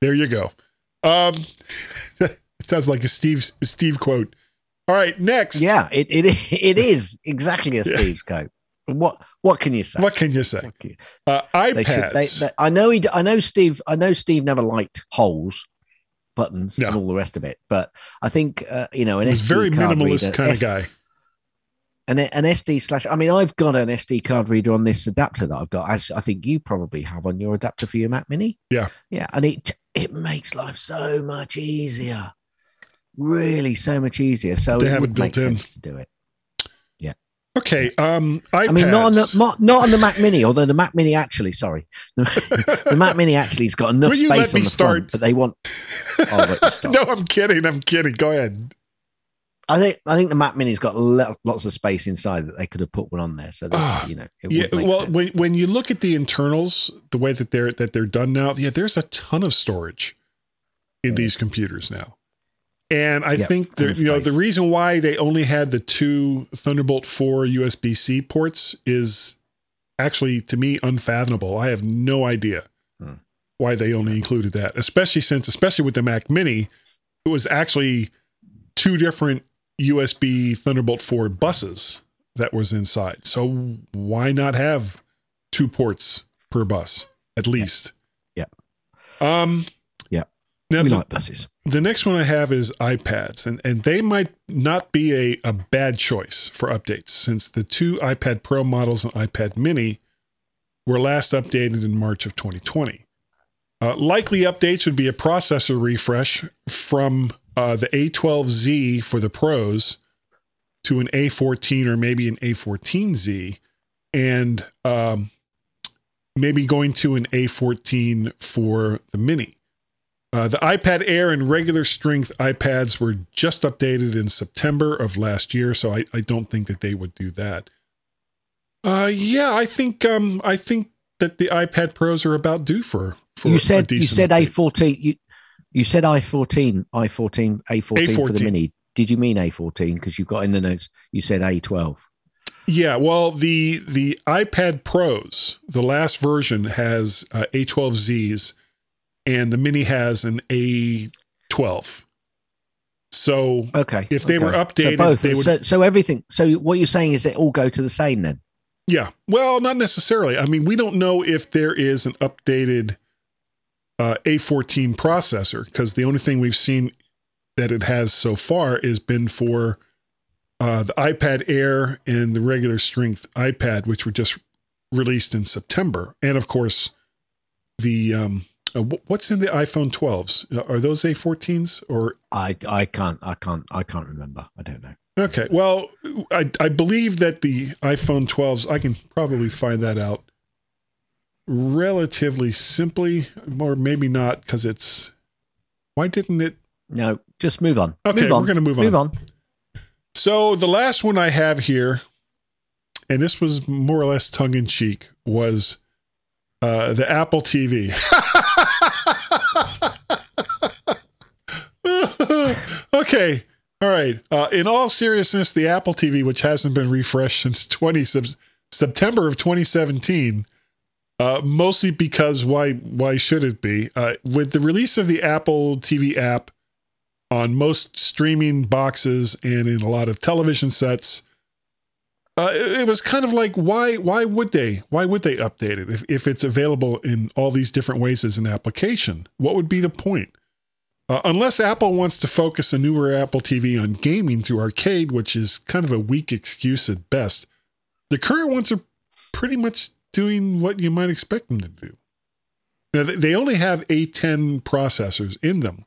There you go. Um, it sounds like a Steve, Steve quote. All right, next. Yeah, it, it, it is exactly a Steve's yeah. quote. What what can you say? What can you say? You, uh, iPads. They should, they, they, I know he. I know Steve. I know Steve never liked holes, buttons, no. and all the rest of it. But I think uh, you know, an He's S D very card minimalist reader, kind S- of guy. An an S D slash. I mean, I've got an S D card reader on this adapter that I've got, as I think you probably have on your adapter for your Mac Mini. Yeah, yeah, and it it makes life so much easier. Really, so much easier. So they it would make in. sense to do it. Okay, um, iPads. I mean, not on the not, not on the Mac Mini, although the Mac Mini actually, sorry, the, the Mac Mini actually has got enough Will space you let on me the start? front, but they want. Oh, but no, I'm kidding. I'm kidding. Go ahead. I think I think the Mac Mini's got lots of space inside that they could have put one on there. So that, uh, you know, it yeah. Make well, sense. When, when you look at the internals, the way that they're that they're done now, yeah, there's a ton of storage in yeah. these computers now. And I yep, think the, you know, the reason why they only had the two Thunderbolt four U S B C ports is actually, to me, unfathomable. I have no idea hmm. why they only included that, especially since, especially with the Mac Mini, it was actually two different U S B Thunderbolt four buses that was inside. So why not have two ports per bus, at least? Yeah. Um, Now we the, like buses. The next one I have is iPads, and, and they might not be a, a bad choice for updates, since the two iPad Pro models and iPad Mini were last updated in March of twenty twenty. Uh, likely updates would be a processor refresh from uh, the A twelve Z for the Pros to an A fourteen or maybe an A fourteen Z, and um, maybe going to an A fourteen for the Mini. Uh, the iPad Air and regular strength iPads were just updated in September of last year, so I, I don't think that they would do that. Uh, yeah, I think um, I think that the iPad Pros are about due for for you said, a decent. You said update. A fourteen. You you said I fourteen, I fourteen, A fourteen, A fourteen for the Mini. Did you mean A fourteen? Because you've got in the notes you said A twelve. Yeah, well, the the iPad Pros, the last version has uh, A twelve Z's. And the Mini has an A twelve. So okay, if they okay. were updated, so they would... So, so everything... So what you're saying is they all go to the same then? Yeah. Well, not necessarily. I mean, we don't know if there is an updated uh, A fourteen processor, because the only thing we've seen that it has so far has been for uh, the iPad Air and the regular strength iPad, which were just released in September. And, of course, the... Um, Uh, what's in the iPhone twelves? Are those A fourteens or I I can't I can't I can't remember. I don't know. Okay. Well, I I believe that the iPhone twelves, I can probably find that out relatively simply, or maybe not, cuz it's why didn't it No, just move on. Okay, move on. We're going to move on. Move on. So, the last one I have here, and this was more or less tongue in cheek, was uh, the Apple T V. Okay. All right. Uh, in all seriousness, the Apple T V, which hasn't been refreshed since twenty, September of twenty seventeen, uh, mostly because why, why should it be? Uh, with the release of the Apple T V app on most streaming boxes and in a lot of television sets, Uh, it, it was kind of like, why why would they why would they update it if, if it's available in all these different ways as an application? What would be the point? Uh, unless Apple wants to focus a newer Apple T V on gaming through arcade, which is kind of a weak excuse at best, the current ones are pretty much doing what you might expect them to do. Now, they only have A ten processors in them,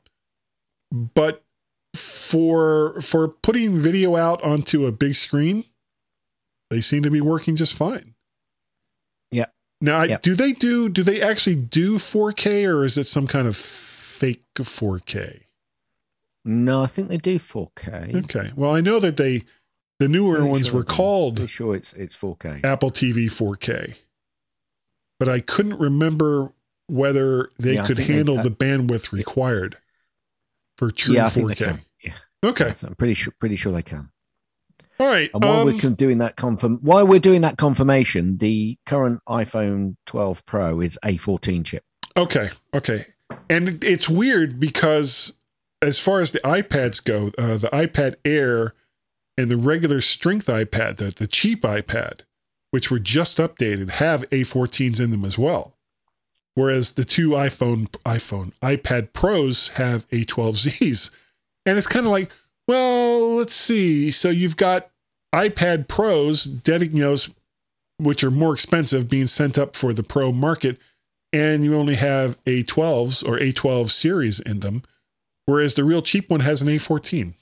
but for for putting video out onto a big screen, they seem to be working just fine. Yeah. Now, yep. do they do, do they actually do four K, or is it some kind of fake four K? No, I think they do four K. Okay. Well, I know that they, the newer I'm ones sure were called I'm sure it's, it's four K. Apple T V four K, but I couldn't remember whether they yeah, could handle they, uh, the bandwidth required for true yeah, four K. Yeah. Okay. I'm pretty sure, pretty sure they can. All right. And while um, we're doing that confirm, while we're doing that confirmation, the current iPhone twelve Pro is A fourteen chip. Okay. Okay. And it's weird because as far as the iPads go, uh, the iPad Air and the regular strength iPad, the, the cheap iPad, which were just updated, have A fourteens in them as well. Whereas the two iPhone, iPhone, iPad Pros have A twelve Z's. And it's kind of like, well, let's see. So you've got iPad Pros, Dedignos, which are more expensive, being sent up for the Pro market, and you only have A twelves or A twelve series in them, whereas the real cheap one has an A fourteen.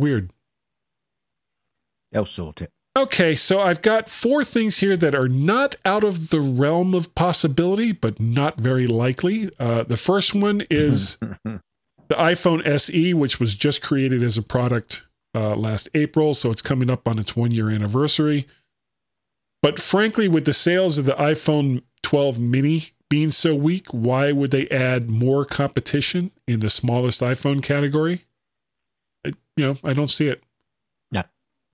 Weird. They'll sort it. Okay, so I've got four things here that are not out of the realm of possibility, but not very likely. Uh, the first one is... the iPhone S E, which was just created as a product uh, last April, so it's coming up on its one-year anniversary. But frankly, with the sales of the iPhone twelve mini being so weak, why would they add more competition in the smallest iPhone category? I, you know, I don't see it. No.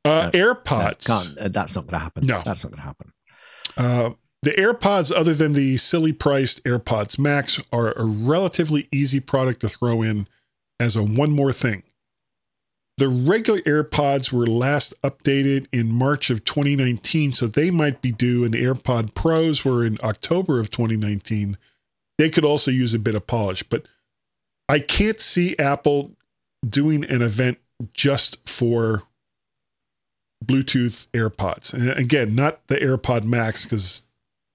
Uh, no AirPods. No, can't, uh, that's not going to happen. No. That's not going to happen. Uh, The AirPods, other than the silly priced AirPods Max, are a relatively easy product to throw in as a one more thing. The regular AirPods were last updated in March of twenty nineteen, so they might be due, and the AirPod Pros were in October of twenty nineteen. They could also use a bit of polish, but I can't see Apple doing an event just for Bluetooth AirPods. And again, not the AirPod Max, because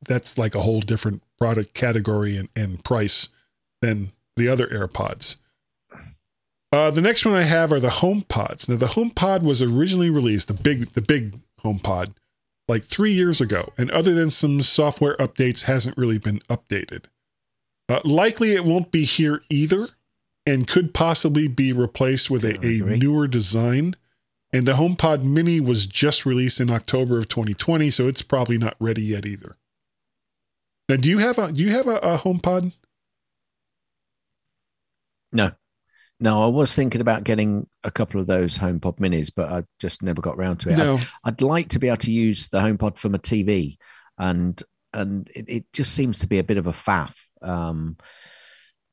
that's like a whole different product category and, and price than the other AirPods. Uh, the next one I have are the HomePods. Now, the HomePod was originally released, the big, the big HomePod, like three years ago, and other than some software updates, hasn't really been updated. Uh, likely it won't be here either, and could possibly be replaced with a, a newer design. And the HomePod Mini was just released in October of twenty twenty, so it's probably not ready yet either. Now, do you have a do you have a, a HomePod? No, no. I was thinking about getting a couple of those HomePod Minis, but I just never got around to it. No. I'd, I'd like to be able to use the HomePod from a T V, and and it, it just seems to be a bit of a faff. Um,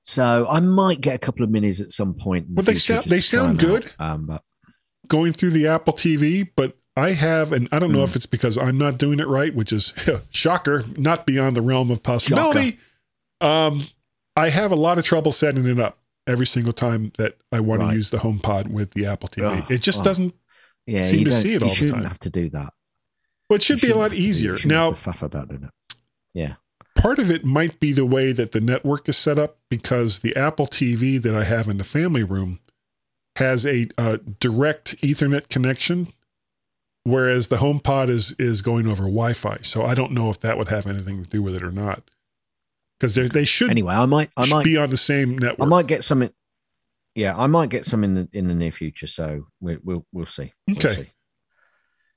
so I might get a couple of minis at some point. Well, the they sound they sound good. Out, um, but. Going through the Apple T V, but I have, and I don't know mm. if it's because I'm not doing it right, which is shocker, not beyond the realm of possibility. Um, I have a lot of trouble setting it up every single time that I want right. to use the HomePod with the Apple T V. Oh, it just well, doesn't yeah, seem to see it all the time. You shouldn't have to do that. Well, it should be a lot easier. Do, now, faff about doing it. Yeah. Part of it might be the way that the network is set up, because the Apple T V that I have in the family room has a uh, direct Ethernet connection, whereas the HomePod is is going over Wi-Fi. So I don't know if that would have anything to do with it or not, because they should anyway. I might I might be on the same network. I might get some. In, yeah, I might get some in the in the near future. So we, we'll we'll see. Okay. We'll see.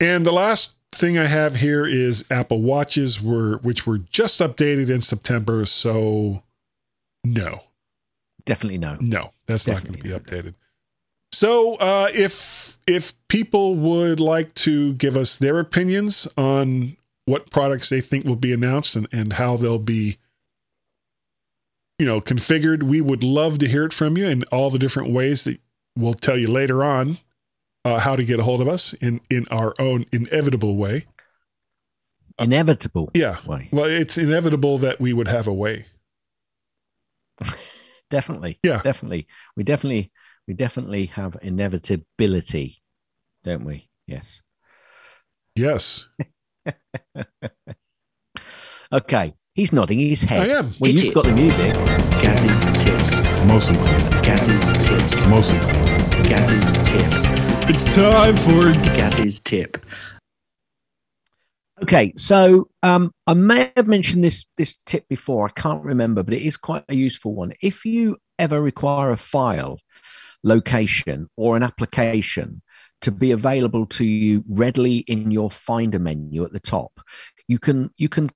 And the last thing I have here is Apple Watches, were which were just updated in September. So no, definitely no, no, that's definitely not going to be updated. No. So uh, if if people would like to give us their opinions on what products they think will be announced and, and how they'll be, you know, configured, we would love to hear it from you in all the different ways that we'll tell you later on uh, how to get a hold of us in, in our own inevitable way. Inevitable. Uh, yeah. Way. Well, it's inevitable that we would have a way. Definitely. Yeah. Definitely. We definitely... We definitely have inevitability, don't we? Yes. Yes. Okay. He's nodding his head. I am. Well, you've got the music. Gaz's tips. Mostly. Gaz's tips. Mostly. Gaz's tips. It's time for Gaz's tip. Okay. So um, I may have mentioned this, this tip before. I can't remember, but it is quite a useful one. If you ever require a file, location, or an application to be available to you readily in your Finder menu at the top, you can you can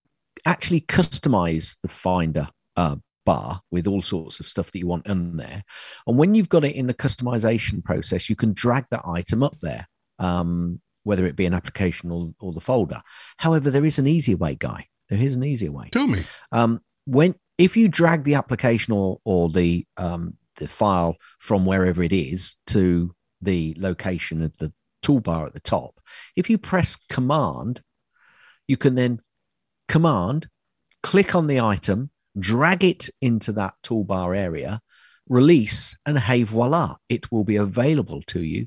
actually customize the Finder uh, bar with all sorts of stuff that you want in there. And when you've got it in the customization process, you can drag that item up there, um, whether it be an application or, or the folder. However, there is an easier way, Guy. There is an easier way. Tell me. Um, when if you drag the application or or the um, the file from wherever it is to the location of the toolbar at the top, if you press command, you can then command, click on the item, drag it into that toolbar area, release, and hey voila, it will be available to you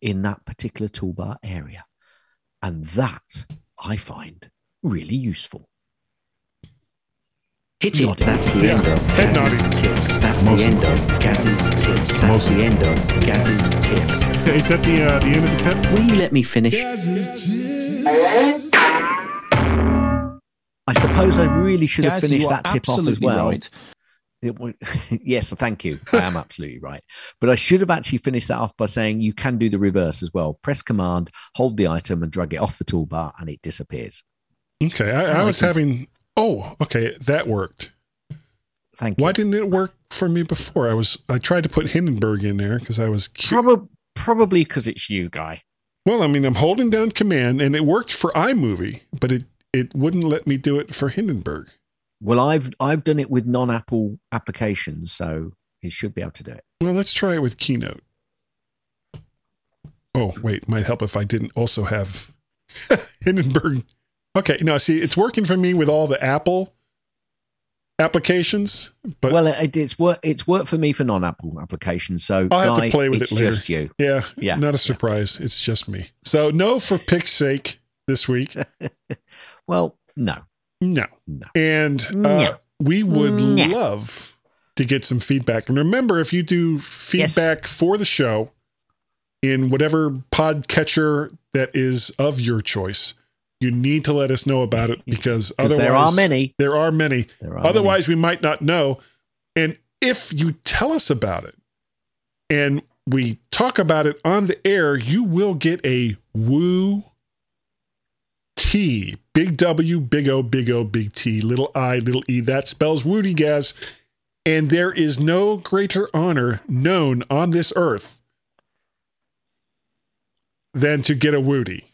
in that particular toolbar area. And that I find really useful. Hit it. That's the yeah. end of Gaz's tips. That's Most the end of Gaz's tips. That's the end of Gaz's tips. Is that the uh, the end of the tip? Will you let me finish? I suppose I really should Gaz, have finished that tip off as well. Right. It, well yes, thank you. I am absolutely right. But I should have actually finished that off by saying you can do the reverse as well. Press command, hold the item, and drag it off the toolbar, and it disappears. Okay, I, I was I having... Oh, okay. That worked. Thank you. Why didn't it work for me before? I was I tried to put Hindenburg in there because I was cute. Probably probably because it's you, Guy. Well, I mean, I'm holding down command and it worked for iMovie, but it, it wouldn't let me do it for Hindenburg. Well, I've I've done it with non-Apple applications, so it should be able to do it. Well, let's try it with Keynote. Oh, wait, might help if I didn't also have Hindenburg. Okay, no, see, it's working for me with all the Apple applications. But well, it, it's work. It's worked for me for non-Apple applications. So I'll have Guy, to play with it's it later. Just you. Yeah, yeah. Not a surprise. Yeah. It's just me. So no for pick's sake this week. Well, no, no, no. And uh, no. we would no. love to get some feedback. And remember, if you do feedback yes. for the show in whatever podcatcher that is of your choice, you need to let us know about it, because otherwise there are many. There are many. There are otherwise, many. We might not know. And if you tell us about it and we talk about it on the air, you will get a woo T. Big W, big O, big O, big T, little I, little E. That spells Woody Gaz. And there is no greater honor known on this earth than to get a Woody.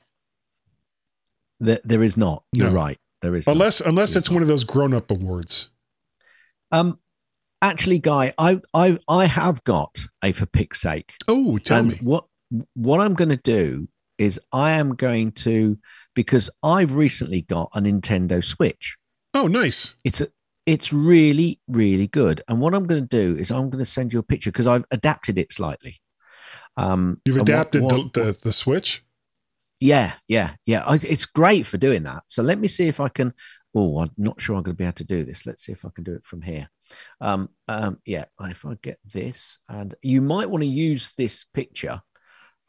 There, there is not. You're no. right. There is unless not. unless it's one of those grown-up awards. Um, actually, Guy, I I I have got a for pick's sake. Oh, tell and me what what I'm going to do is I am going to, because I've recently got a Nintendo Switch. Oh, nice! It's a it's really really good. And what I'm going to do is I'm going to send you a picture because I've adapted it slightly. Um, you've adapted what, what, the, the the Switch. Yeah, yeah, yeah. I, it's great for doing that. So let me see if I can. Oh, I'm not sure I'm going to be able to do this. Let's see if I can do it from here. Um, um, yeah, if I get this, and you might want to use this picture.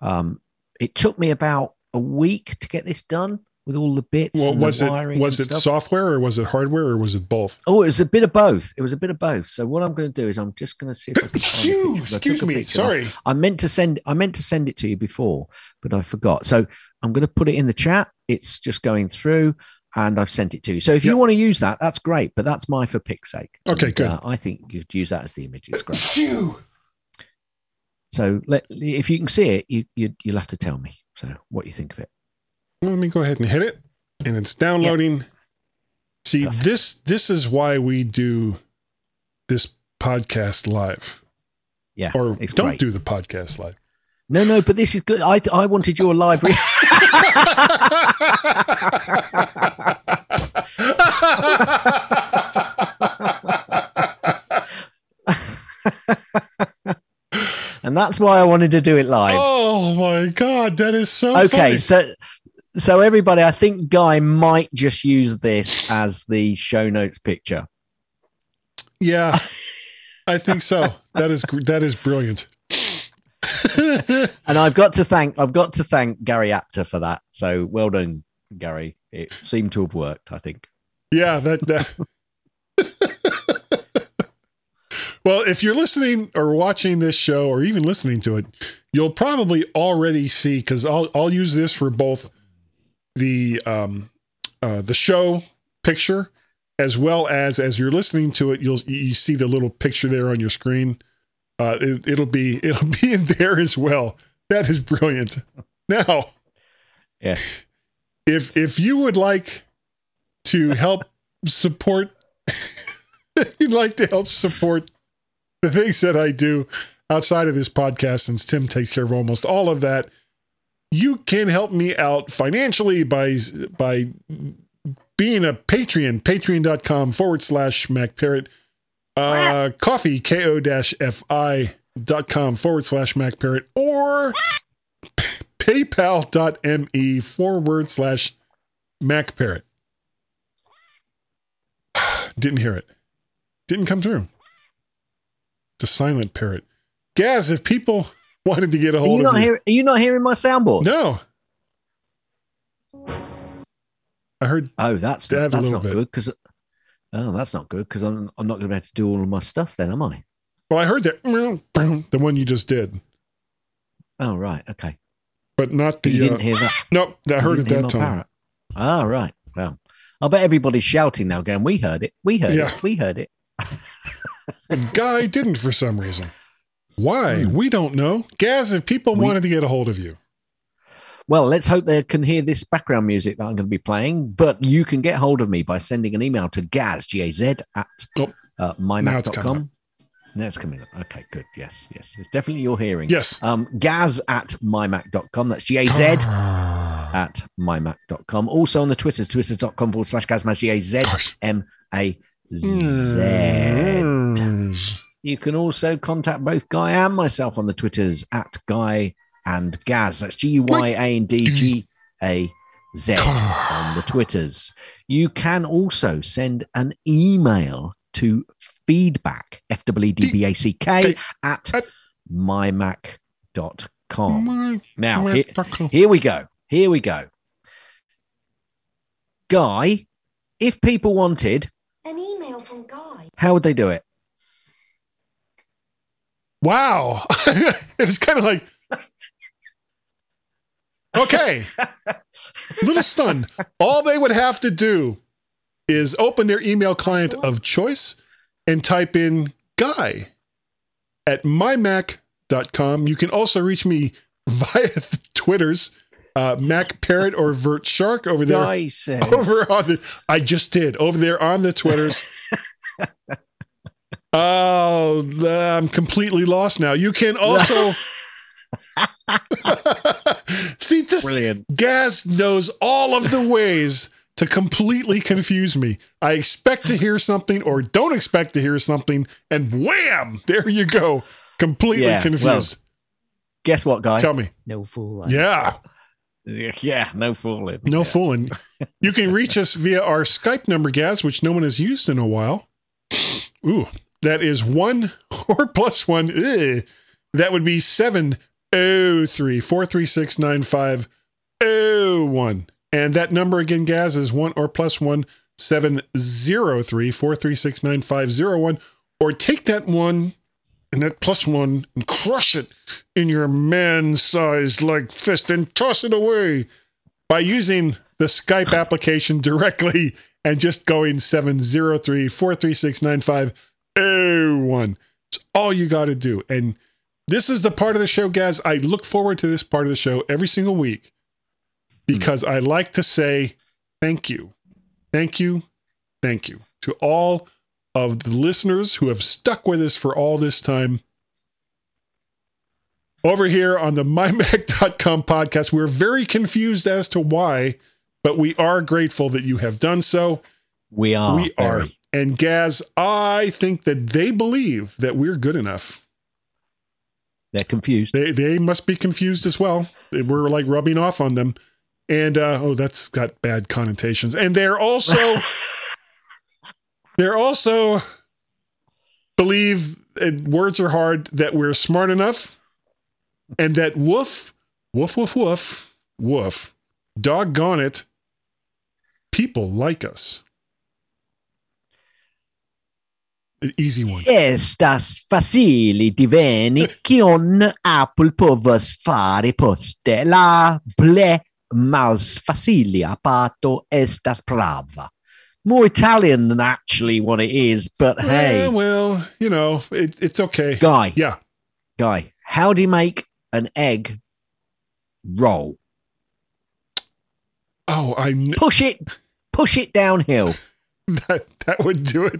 Um, it took me about a week to get this done with all the bits. Well, and was the wiring it was it software or was it hardware or was it both? Oh, it was a bit of both. It was a bit of both. So what I'm going to do is I'm just going to see if I can find the picture. Excuse me, sorry. I meant to send. I meant to send it to you before, but I forgot. So I'm going to put it in the chat. It's just going through, and I've sent it to you. So if yep. you want to use that, that's great. But that's my for pick's sake. Okay, and, good. Uh, I think you could use that as the image. It's great. Achoo. So let, if you can see it, you, you, you'll have to tell me. So what you think of it? Let me go ahead and hit it, and it's downloading. Yep. See, Perfect. this this is why we do this podcast live. Yeah, or don't great. do the podcast live. No, no, but this is good. I I wanted your library. And that's why I wanted to do it live. Oh, my God. That is so okay, funny. Okay, so... So everybody, I think Guy might just use this as the show notes picture. Yeah, I think so. That is that is brilliant. And I've got to thank I've got to thank Gary Apter for that. So well done, Gary. It seemed to have worked, I think. Yeah. That. that. Well, if you're listening or watching this show, or even listening to it, you'll probably already see, because I'll I'll use this for both the um uh the show picture, as well as as you're listening to it, you'll you see the little picture there on your screen. Uh it, it'll be it'll be in there as well. That is brilliant. Now, yes, if if you would like to help support you'd like to help support the things that I do outside of this podcast, since Tim takes care of almost all of that, you can help me out financially by by being a Patreon, patreon.com forward slash MacParrot. Uh, coffee, ko-fi.com forward slash MacParrot, or paypal.me forward slash MacParrot. Didn't hear it. Didn't come through. It's a silent parrot. Gaz, if people... wanted to get a hold of you. Hear, are you not hearing my soundboard? No. I heard. Oh, that's not, that's not bit. good because. Oh, that's not good because I'm I'm not going to be able to do all of my stuff then, am I? Well, I heard that the one you just did. Oh right, okay. But not the. But you didn't uh, hear that. Nope, I heard it that time. Ah, oh, right. Well, I bet everybody's shouting now, going, "We heard it! We heard yeah. it! We heard it!" And Guy didn't for some reason. Why? We don't know. Gaz, if people we, wanted to get a hold of you. Well, let's hope they can hear this background music that I'm going to be playing, but you can get hold of me by sending an email to Gaz, G A Z, at oh, uh, my mac dot com. Now it's coming up. Okay, good. Yes, yes. It's definitely your hearing. Yes. Um, Gaz at my mac dot com. That's G A Z at my mac dot com. Also on the Twitter, twitter dot com forward slash Gazmaz, G A Z M A Z. You can also contact both Guy and myself on the Twitters at Guy and Gaz. That's G U Y A N D G A Z on the Twitters. You can also send an email to feedback, F W D B A C K, at my mac dot com. Now, here, here we go. Here we go. Guy, if people wanted an email from Guy, how would they do it? Wow. It was kind of like, okay, little stunned. All they would have to do is open their email client of choice and type in Guy at my mac dot com. You can also reach me via Twitter's uh, Mac Parrot or Vert Shark over there. Nice. Over on the, I just did over there on the Twitters. Oh, I'm completely lost now. You can also see this. Brilliant. Gaz knows all of the ways to completely confuse me. I expect to hear something or don't expect to hear something, and wham! There you go. Completely yeah, confused. Well, guess what, Guy? Tell me. No fooling. Yeah. Yeah, no fooling. No yeah. fooling. You can reach us via our Skype number, Gaz, which no one has used in a while. Ooh. That is one or plus one. Ugh. That would be seven oh three, four three six, nine five oh one. And that number again, Gaz, is one or plus one, seven oh three, four three six, nine five oh one. Or take that one and that plus one and crush it in your man-sized like fist and toss it away by using the Skype application directly and just going seven oh three, four three six, nine five oh one. One. It's all you got to do. And this is the part of the show, guys. I look forward to this part of the show every single week because mm. I like to say thank you. Thank you. Thank you to all of the listeners who have stuck with us for all this time. Over here on the my mac dot com podcast, we're very confused as to why, but we are grateful that you have done so. We are. We are. Very- And Gaz, I think that they believe that we're good enough. They're confused. They they must be confused as well. We're like rubbing off on them. And, uh, oh, that's got bad connotations. And they're also, they're also believe, and words are hard, that we're smart enough and that woof, woof, woof, woof, woof, doggone it, people like us. Easy one. Estas facili diveni che on Apple povas fare poste la ble mals facilia pato estas prava. More Italian than actually what it is, but well, hey. Well, you know, it, it's okay. Guy. Yeah. Guy, how do you make an egg roll? Oh, I... Kn- push it. Push it downhill. that, that would do it.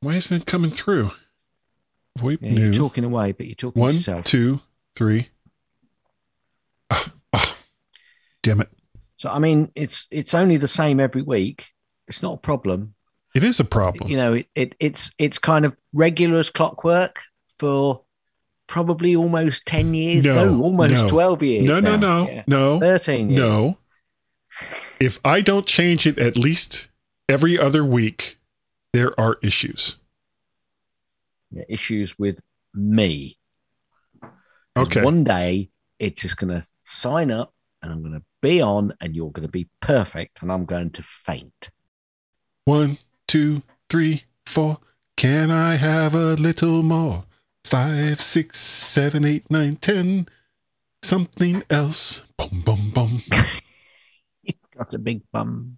Why isn't it coming through? Voip yeah, you're talking away, but you're talking One, to yourself. One, two, three. Oh, oh, damn it. So, I mean, it's it's only the same every week. It's not a problem. It is a problem. You know, it, it it's it's kind of regular as clockwork for probably almost ten years. No, no almost no. twelve years. No, now. no, no, yeah. no. thirteen years. No. If I don't change it at least every other week, there are issues. Yeah, issues with me. Okay. One day it's just going to sign up and I'm going to be on and you're going to be perfect and I'm going to faint. One, two, three, four. Can I have a little more? Five, six, seven, eight, nine, ten. Something else. Boom, boom, boom. That's a big bum.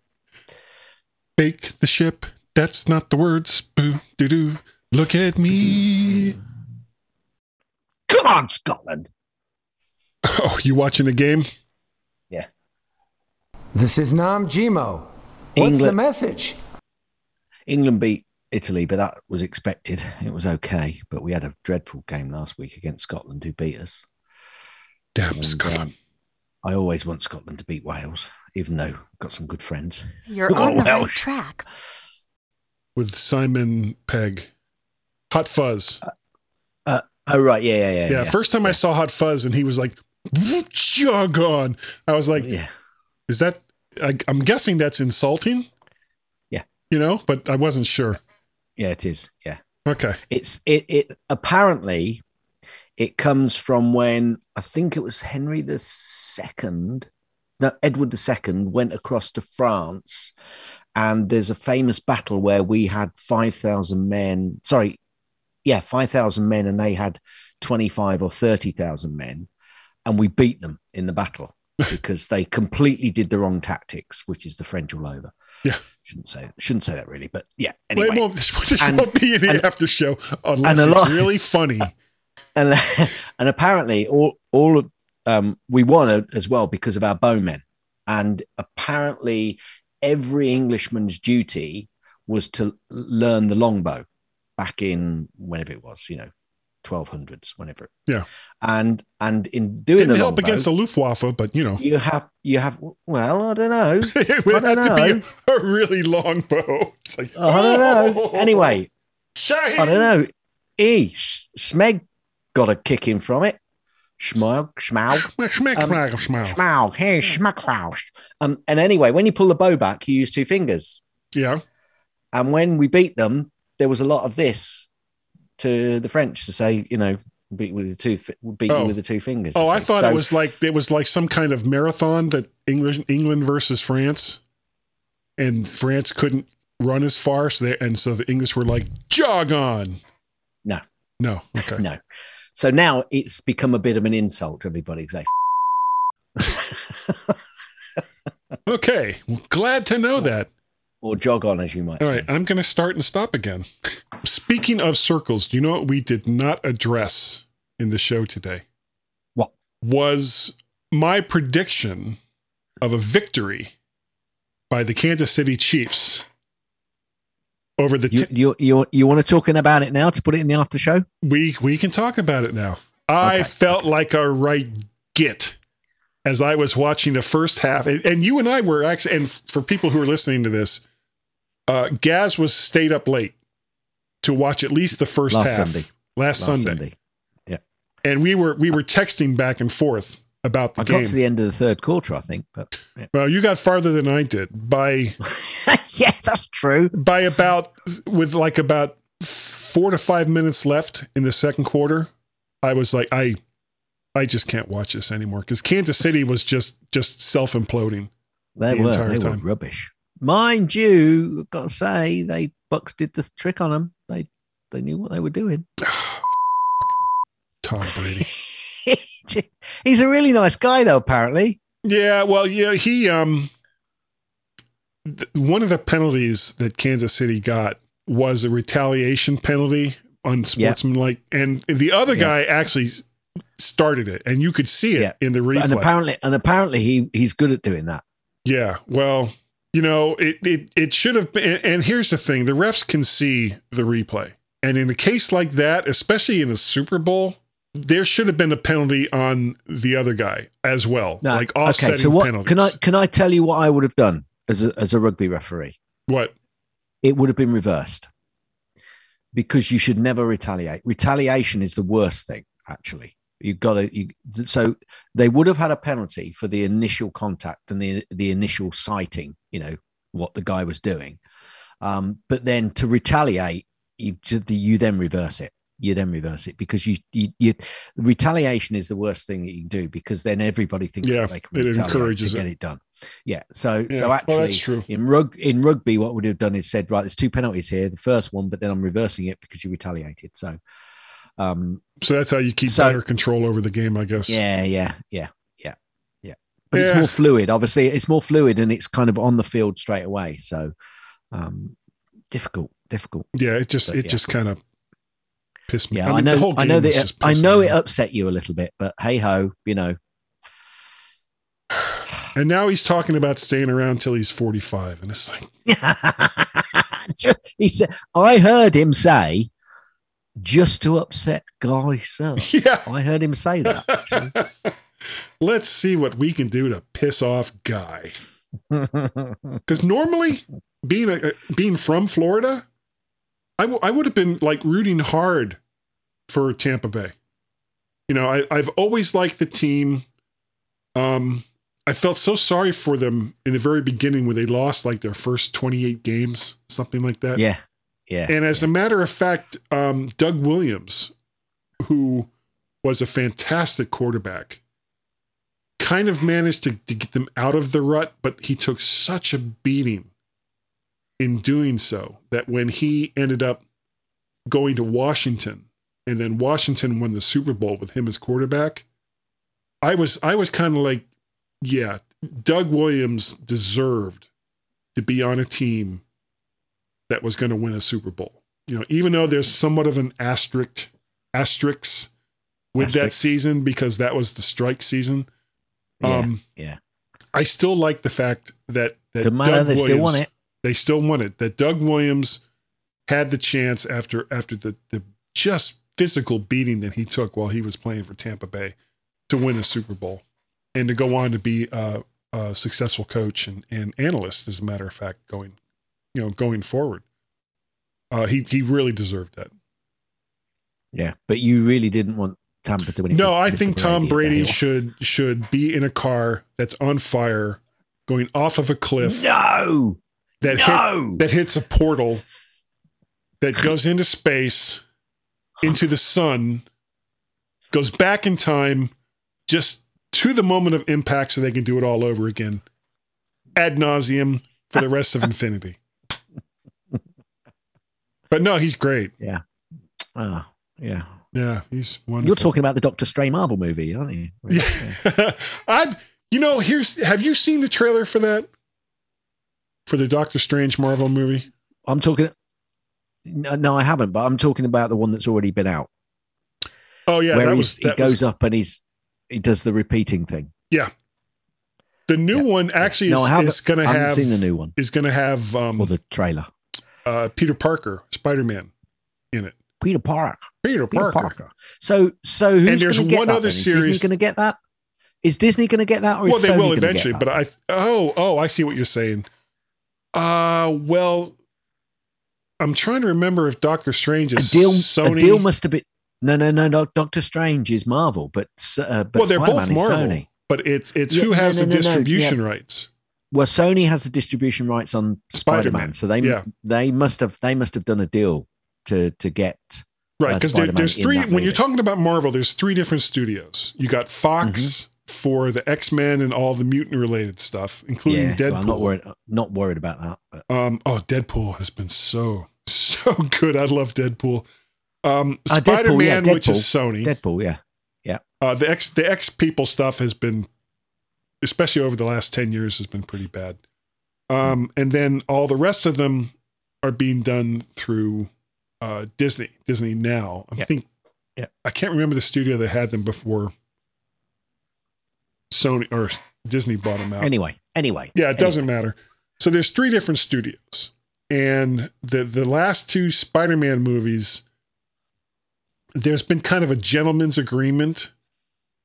Bake the ship. That's not the words. Boo, doo, doo. Look at me. Come on, Scotland. Oh, you watching the game? Yeah. This is Nam Gimo. England. What's the message? England beat Italy, but that was expected. It was okay. But we had a dreadful game last week against Scotland, who beat us. Damn and, Scotland. Uh, I always want Scotland to beat Wales, even though I've got some good friends. You're on the right track. With Simon Pegg. Hot Fuzz. Uh, uh, oh, right. Yeah, yeah, yeah. Yeah, yeah. First time yeah. I saw Hot Fuzz and he was like, jog on. I was like, yeah. Is that, I, I'm guessing that's insulting. Yeah. You know, but I wasn't sure. Yeah, it is. Yeah. Okay. It's, it, it apparently, it comes from when, I think it was Henry the Second, no, Edward the Second went across to France. And there's a famous battle where we had five thousand men, sorry, yeah, five thousand men, and they had twenty-five or thirty thousand men, and we beat them in the battle because they completely did the wrong tactics, which is the French all over. Yeah. Shouldn't say shouldn't say that really, but yeah, anyway. Well, it won't, this and, won't be in the and, after show unless and lot, it's really funny. And and apparently all, all um, we won as well because of our bowmen, and apparently every Englishman's duty was to learn the longbow back in whenever it was, you know, twelve hundreds, whenever. Yeah. And and in doing Didn't the help longbow, against the Luftwaffe, but you know, you have you have. Well, I don't know. It would have know. to be a, a really long bow. It's like oh, I don't know. Anyway, shame. I don't know. E Smeg got a kick in from it. Schmaug, schmaug, schmaug, um, schmaug, schmaug, hey, schmaug. Um, and anyway, when you pull the bow back, you use two fingers. Yeah. And when we beat them, there was a lot of this to the French to say, you know, beat with the two, beat oh. you with the two fingers. Oh, I thought so, it was like it was like some kind of marathon that English England versus France, and France couldn't run as far, so they, and so the English were like, jog on. No. No. Okay. No. So now it's become a bit of an insult to everybody. Like, okay. Well, glad to know that. Or jog on, as you might say. All right. I'm going to start and stop again. Speaking of circles, do you know what we did not address in the show today? What? Was my prediction of a victory by the Kansas City Chiefs over the t- you, you you you want to talk about it now to put it in the after show? We we can talk about it now. I okay. felt like a right git as I was watching the first half, and, and you and I were actually. And for people who are listening to this, uh, Gaz was stayed up late to watch at least the first last half Sunday. last, last Sunday. Sunday. Yeah, and we were we were texting back and forth about the I game. I got to the end of the third quarter, I think. But yeah. Well, you got farther than I did by. Yeah, that's true. By about with like about four to five minutes left in the second quarter, I was like, I, I just can't watch this anymore because Kansas City was just just self imploding. They the were entire they time. were rubbish, mind you. I've got to say, they Bucks did the trick on them. They they knew what they were doing. Tom Brady. He's a really nice guy, though. Apparently, yeah. Well, yeah. He, um, th- one of the penalties that Kansas City got was a retaliation penalty on sportsmanlike, yeah. and the other guy yeah. actually started it, and you could see it yeah. in the replay. And apparently, and apparently, he he's good at doing that. Yeah. Well, you know, it it it should have been. And here's the thing: the refs can see the replay, and in a case like that, especially in a Super Bowl. There should have been a penalty on the other guy as well, no, like offsetting okay, so what, penalties. Can I can I tell you what I would have done as a, as a rugby referee? What? It would have been reversed because you should never retaliate. Retaliation is the worst thing, actually. You've got to. You, so they would have had a penalty for the initial contact and the the initial sighting. You know what the guy was doing, um, but then to retaliate, you you then reverse it. You then reverse it because you, you, you, retaliation is the worst thing that you can do because then everybody thinks yeah, that they can it encourages to get it, it done. Yeah. So, yeah, so actually well, that's true. in rug, in rugby, what we'd have done is said, right, there's two penalties here, the first one, but then I'm reversing it because you retaliated. So, um, so that's how you keep so, better control over the game, I guess. Yeah. Yeah. Yeah. Yeah. Yeah. but yeah. it's more fluid. Obviously, it's more fluid and it's kind of on the field straight away. So um, difficult, difficult. Yeah, it just but, it yeah. just kind of pissed me. Yeah, I, mean, I know. The whole game I know that. It, I know it upset you a little bit, but hey ho, you know. And now he's talking about staying around till he's forty-five, and it's like he said. I heard him say, "Just to upset Guy Self." Yeah, I heard him say that. Let's see what we can do to piss off Guy. Because normally, being a, being from Florida, I, w- I would have been like rooting hard for Tampa Bay. You know, I, I've always liked the team. Um, I felt so sorry for them in the very beginning when they lost like their first twenty-eight games, something like that. Yeah, yeah. And as yeah. a matter of fact, um, Doug Williams, who was a fantastic quarterback, kind of managed to, to get them out of the rut, but he took such a beating in doing so that when he ended up going to Washington and then Washington won the Super Bowl with him as quarterback, I was I was kind of like, yeah, Doug Williams deserved to be on a team that was going to win a Super Bowl. You know, even though there's somewhat of an asterisk asterisk with asterisk. that season because that was the strike season. Yeah, um, yeah. I still like the fact that, that Doug matter, Williams, they still won it. They still won it. That Doug Williams had the chance after after the, the just physical beating that he took while he was playing for Tampa Bay to win a Super Bowl and to go on to be a, a successful coach and, and analyst, as a matter of fact, going you know going forward. Uh, he he really deserved that. Yeah, but you really didn't want Tampa to win. No, I think Tom Brady should should be in a car that's on fire, going off of a cliff. No, that no! hit, that hits a portal that goes into space, into the sun, goes back in time, just to the moment of impact, so they can do it all over again, ad nauseum for the rest of infinity. But no, he's great. Yeah. Oh, yeah. Yeah, he's wonderful. You're talking about the Doctor Stray Marvel movie, aren't you? Yeah. yeah. I, you know, here's. Have you seen the trailer for that? For the Doctor Strange Marvel movie? I'm talking. No, no, I haven't. But I'm talking about the one that's already been out. Oh yeah, where that was, that he goes was, up and he's he does the repeating thing. Yeah. The new yeah. one actually yeah. no, is going to have. I haven't seen the new one. Is going to have. Um, well, the trailer. Uh, Peter Parker, Spider-Man, in it. Peter Parker. Peter Parker. Peter Parker. So, so who's and there's gonna get one that other then? series. Is Disney going to get that? Is Disney going to get that? Or well, is they Sony will eventually. But I. Oh, oh, I see what you're saying. Uh, well, I'm trying to remember if Doctor Strange is a deal, Sony. A deal must have been. No, no, no, no. Doctor Strange is Marvel, but uh, but well, they're Spider-Man both Marvel. Sony. But it's it's yeah, who has no, no, the no, distribution no, yeah. rights. Well, Sony has the distribution rights on Spider-Man, Spider-Man. so they yeah. they must have they must have done a deal to to get. Right, because uh, there, there's three. When movie. You're talking about Marvel, there's three different studios. You got Fox mm-hmm. for the X-Men and all the mutant-related stuff, including yeah, Deadpool. Well, I'm not worried. Not worried about that. Um, oh, Deadpool has been so so good. I love Deadpool. Um, uh, Spider-Man, Deadpool, yeah, Deadpool, which is Sony. Deadpool, yeah, yeah. Uh, the X the X people stuff has been, especially over the last ten years, has been pretty bad. Um, mm-hmm. And then all the rest of them are being done through. Uh, Disney, Disney Now. I yep. think yep. I can't remember the studio that had them before Sony or Disney bought them out. Anyway, anyway, yeah, it anyway. doesn't matter. So there's three different studios, and the the last two Spider-Man movies, there's been kind of a gentleman's agreement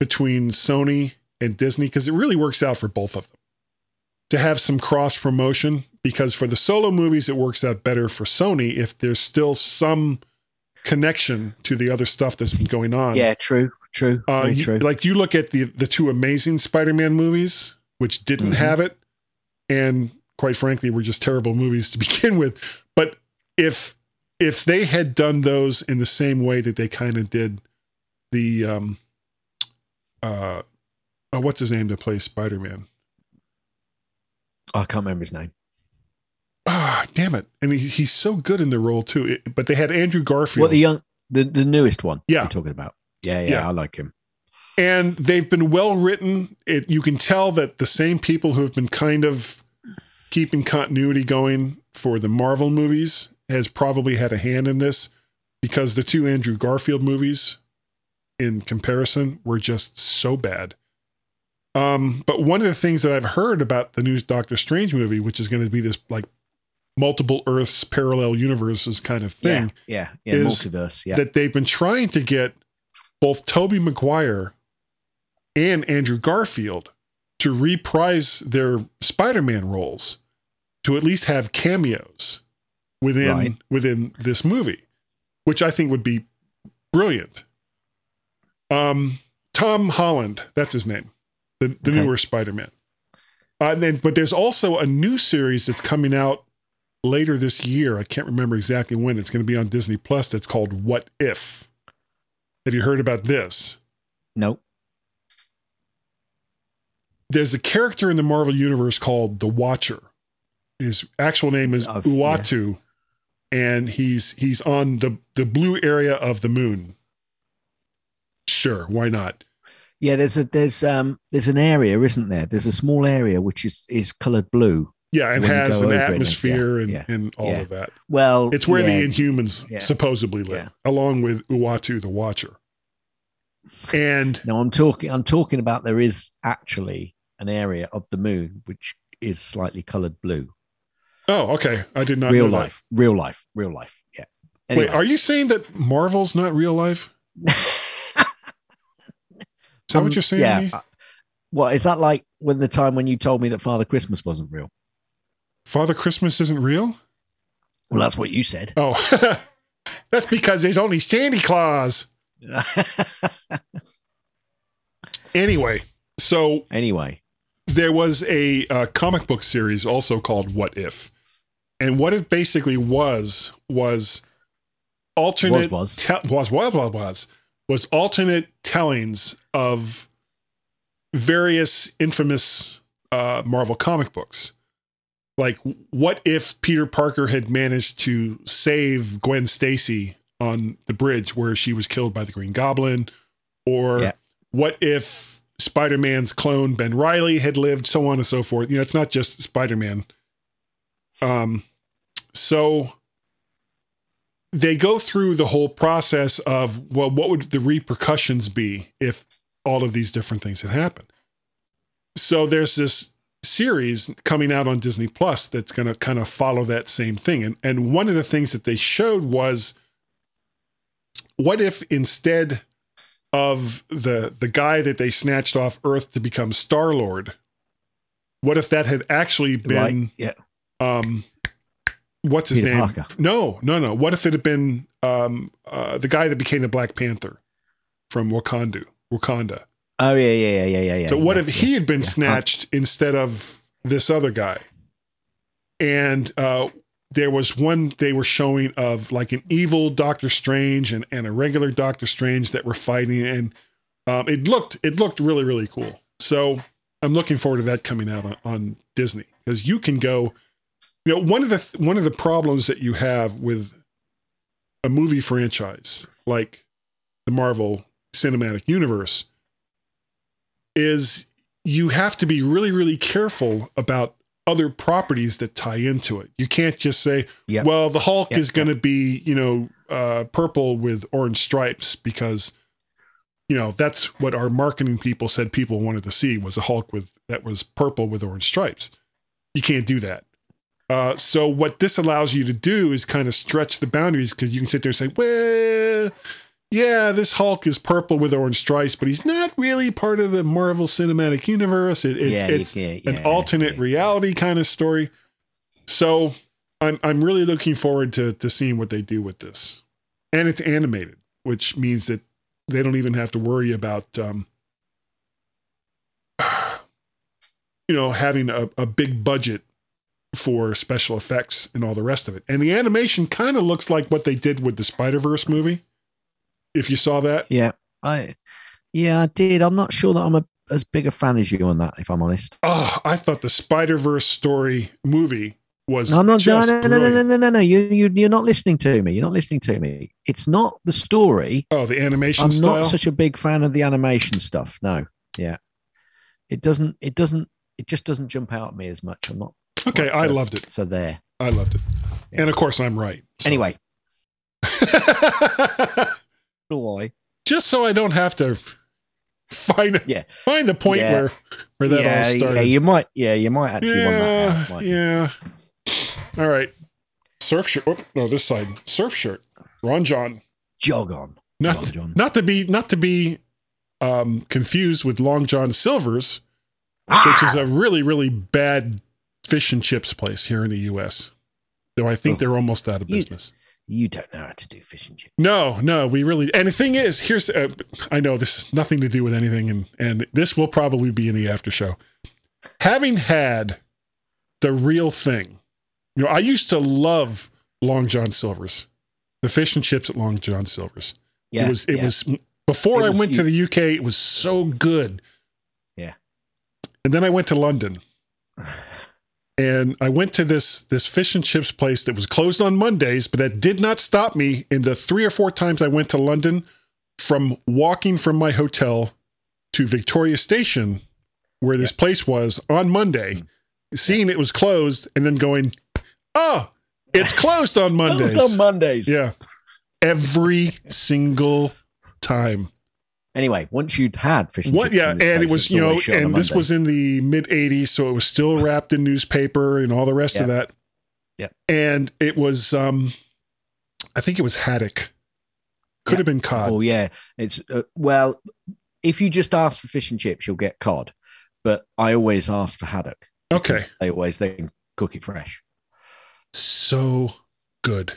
between Sony and Disney because it really works out for both of them to have some cross promotion. Because for the solo movies, it works out better for Sony if there's still some connection to the other stuff that's been going on. Yeah, true, true, uh, you, true. Like you look at the the two amazing Spider-Man movies, which didn't mm-hmm. have it, and quite frankly, were just terrible movies to begin with. But if if they had done those in the same way that they kind of did the um, uh, oh, what's his name that plays Spider-Man? Oh, I can't remember his name. Ah, oh, damn it! And he, he's so good in the role too. It, but they had Andrew Garfield. What the young, the, the newest one? Yeah, you're talking about. Yeah, yeah, yeah, I like him. And they've been well written. It, you can tell that the same people who have been kind of keeping continuity going for the Marvel movies has probably had a hand in this, because the two Andrew Garfield movies in comparison were just so bad. Um, but one of the things that I've heard about the new Doctor Strange movie, which is going to be this like multiple Earths, parallel universes kind of thing. Yeah, yeah, yeah, multiverse. Yeah. That they've been trying to get both Tobey Maguire and Andrew Garfield to reprise their Spider-Man roles, to at least have cameos within right. within this movie, which I think would be brilliant. Um, Tom Holland, that's his name, the, the okay. newer Spider-Man. Uh, and then, but there's also a new series that's coming out later this year. I can't remember exactly when. It's going to be on Disney Plus. That's called What If? Have you heard about this? Nope. There's a character in the Marvel Universe called the Watcher. His actual name is of, Uatu, yeah. and he's he's on the, the blue area of the moon. Sure, why not? Yeah, there's a there's um there's an area, isn't there? There's a small area which is, is coloured blue. Yeah, and has an atmosphere and, yeah, and all yeah. of that. Well, it's where yeah, the Inhumans yeah, supposedly live, yeah. along with Uatu the Watcher. And no, I'm talking I'm talking about there is actually an area of the moon which is slightly coloured blue. Oh, okay. I did not real know that. Real life. Real life. Real life. Yeah. Anyway. Wait, are you saying that Marvel's not real life? Is that um, what you're saying yeah. to me? Uh, well, is that like when the time when you told me that Father Christmas wasn't real? Father Christmas isn't real? Well, that's what you said. Oh, that's because there's only Santa Claus. Anyway, so anyway, there was a uh, comic book series also called What If? And what it basically was, was alternate... Was, was. Te- was, was, was, was. Was alternate tellings of various infamous uh, Marvel comic books. Like, what if Peter Parker had managed to save Gwen Stacy on the bridge where she was killed by the Green Goblin? Or yeah. what if Spider-Man's clone Ben Reilly had lived, so on and so forth? You know, it's not just Spider-Man. Um, so... They go through the whole process of, well, what would the repercussions be if all of these different things had happened? So there's this series coming out on Disney Plus that's going to kind of follow that same thing. And, and one of the things that they showed was, what if instead of the, the guy that they snatched off Earth to become Star-Lord, what if that had actually been... Right. Yeah. Um, What's his Peter name? Parker. No, no, no. What if it had been um, uh, the guy that became the Black Panther from Wakandu, Wakanda? Oh, yeah, yeah, yeah, yeah, yeah. So yeah, what if yeah, he had been yeah. snatched oh. instead of this other guy? And uh, there was one they were showing of like an evil Doctor Strange and, and a regular Doctor Strange that were fighting. And um, it looked it looked really, really cool. So I'm looking forward to that coming out on, on Disney, because you can go... You know, one of the th- one of the problems that you have with a movie franchise like the Marvel Cinematic Universe is you have to be really, really careful about other properties that tie into it. You can't just say, yep. well, the Hulk yep, is going to yep. be, you know, uh, purple with orange stripes because, you know, that's what our marketing people said people wanted to see, was a Hulk with that was purple with orange stripes. You can't do that. Uh, so what this allows you to do is kind of stretch the boundaries, because you can sit there and say, well, yeah, this Hulk is purple with orange stripes, but he's not really part of the Marvel Cinematic Universe. It, it, yeah, it's yeah, an yeah, alternate yeah. reality kind of story. So I'm I'm really looking forward to, to seeing what they do with this. And it's animated, which means that they don't even have to worry about, um, you know, having a, a big budget for special effects and all the rest of it. And the animation kind of looks like what they did with the Spider-Verse movie, if you saw that. Yeah, I yeah, I did. I'm not sure that I'm a, as big a fan as you on that, if I'm honest. Oh, I thought the Spider-Verse story movie was no, I'm not, just no, no, no, no, no, no, no, no. You, you, you're not listening to me. You're not listening to me. It's not the story. Oh, the animation I'm style? Not such a big fan of the animation stuff. No. Yeah. It doesn't, it doesn't, it just doesn't jump out at me as much. I'm not. Okay. Well, so, I loved it. So there. I loved it. Yeah. And of course I'm right. So. Anyway. Why? Just so I don't have to find yeah. find the point yeah. where where that yeah, all started. Yeah, you might. Yeah, you might actually yeah, want that out. Yeah. You? All right. Surf shirt. Oh, no, this side. Surf shirt. Ron John. Jog on. Not Ron John. not to be not to be um, confused with Long John Silver's, ah! which is a really really bad fish and chips place here in the U S. Though I think oh. they're almost out of business. You- You don't know how to do fish and chips. No, no, we really. And the thing is, here's. Uh, I know this has nothing to do with anything, and and this will probably be in the after show. Having had the real thing, you know, I used to love Long John Silver's, the fish and chips at Long John Silver's. Yeah, it was. It yeah. was before it was, I went you, to the U K. It was so good. Yeah, and then I went to London, and I went to this this fish and chips place that was closed on Mondays, but that did not stop me in the three or four times I went to London from walking from my hotel to Victoria Station, where this yeah. place was on Monday, seeing yeah. it was closed, and then going, oh, it's closed on Mondays. Closed on Mondays. Yeah. Every single time. Anyway, once you'd had fish and what, chips, yeah, and it was, you know, and this was in the mid eighties, so it was still wrapped in newspaper and all the rest yeah. of that. Yeah, and it was, um, I think it was haddock. Could yeah. have been cod. Oh yeah, it's uh, well, if you just ask for fish and chips, you'll get cod. But I always ask for haddock. Okay, they always they can cook it fresh. So good.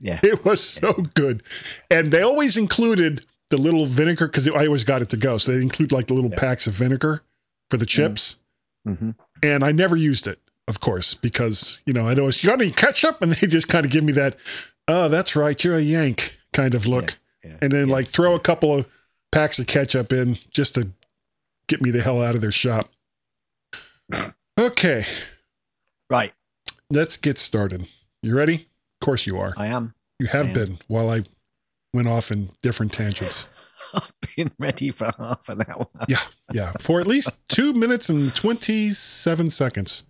Yeah, it was so yeah. good, and they always included the little vinegar, because I always got it to go. So they include like the little yeah. packs of vinegar for the chips. Mm-hmm. And I never used it, of course, because, you know, I'd always, you got any ketchup? And they just kind of give me that, oh, that's right, you're a Yank kind of look. Yeah. Yeah. And then yeah. like throw a couple of packs of ketchup in just to get me the hell out of their shop. Okay. Right. Let's get started. You ready? Of course you are. I am. You have am. been while I... went off in different tangents. I've been ready for half an hour. yeah, yeah, for at least two minutes and twenty-seven seconds.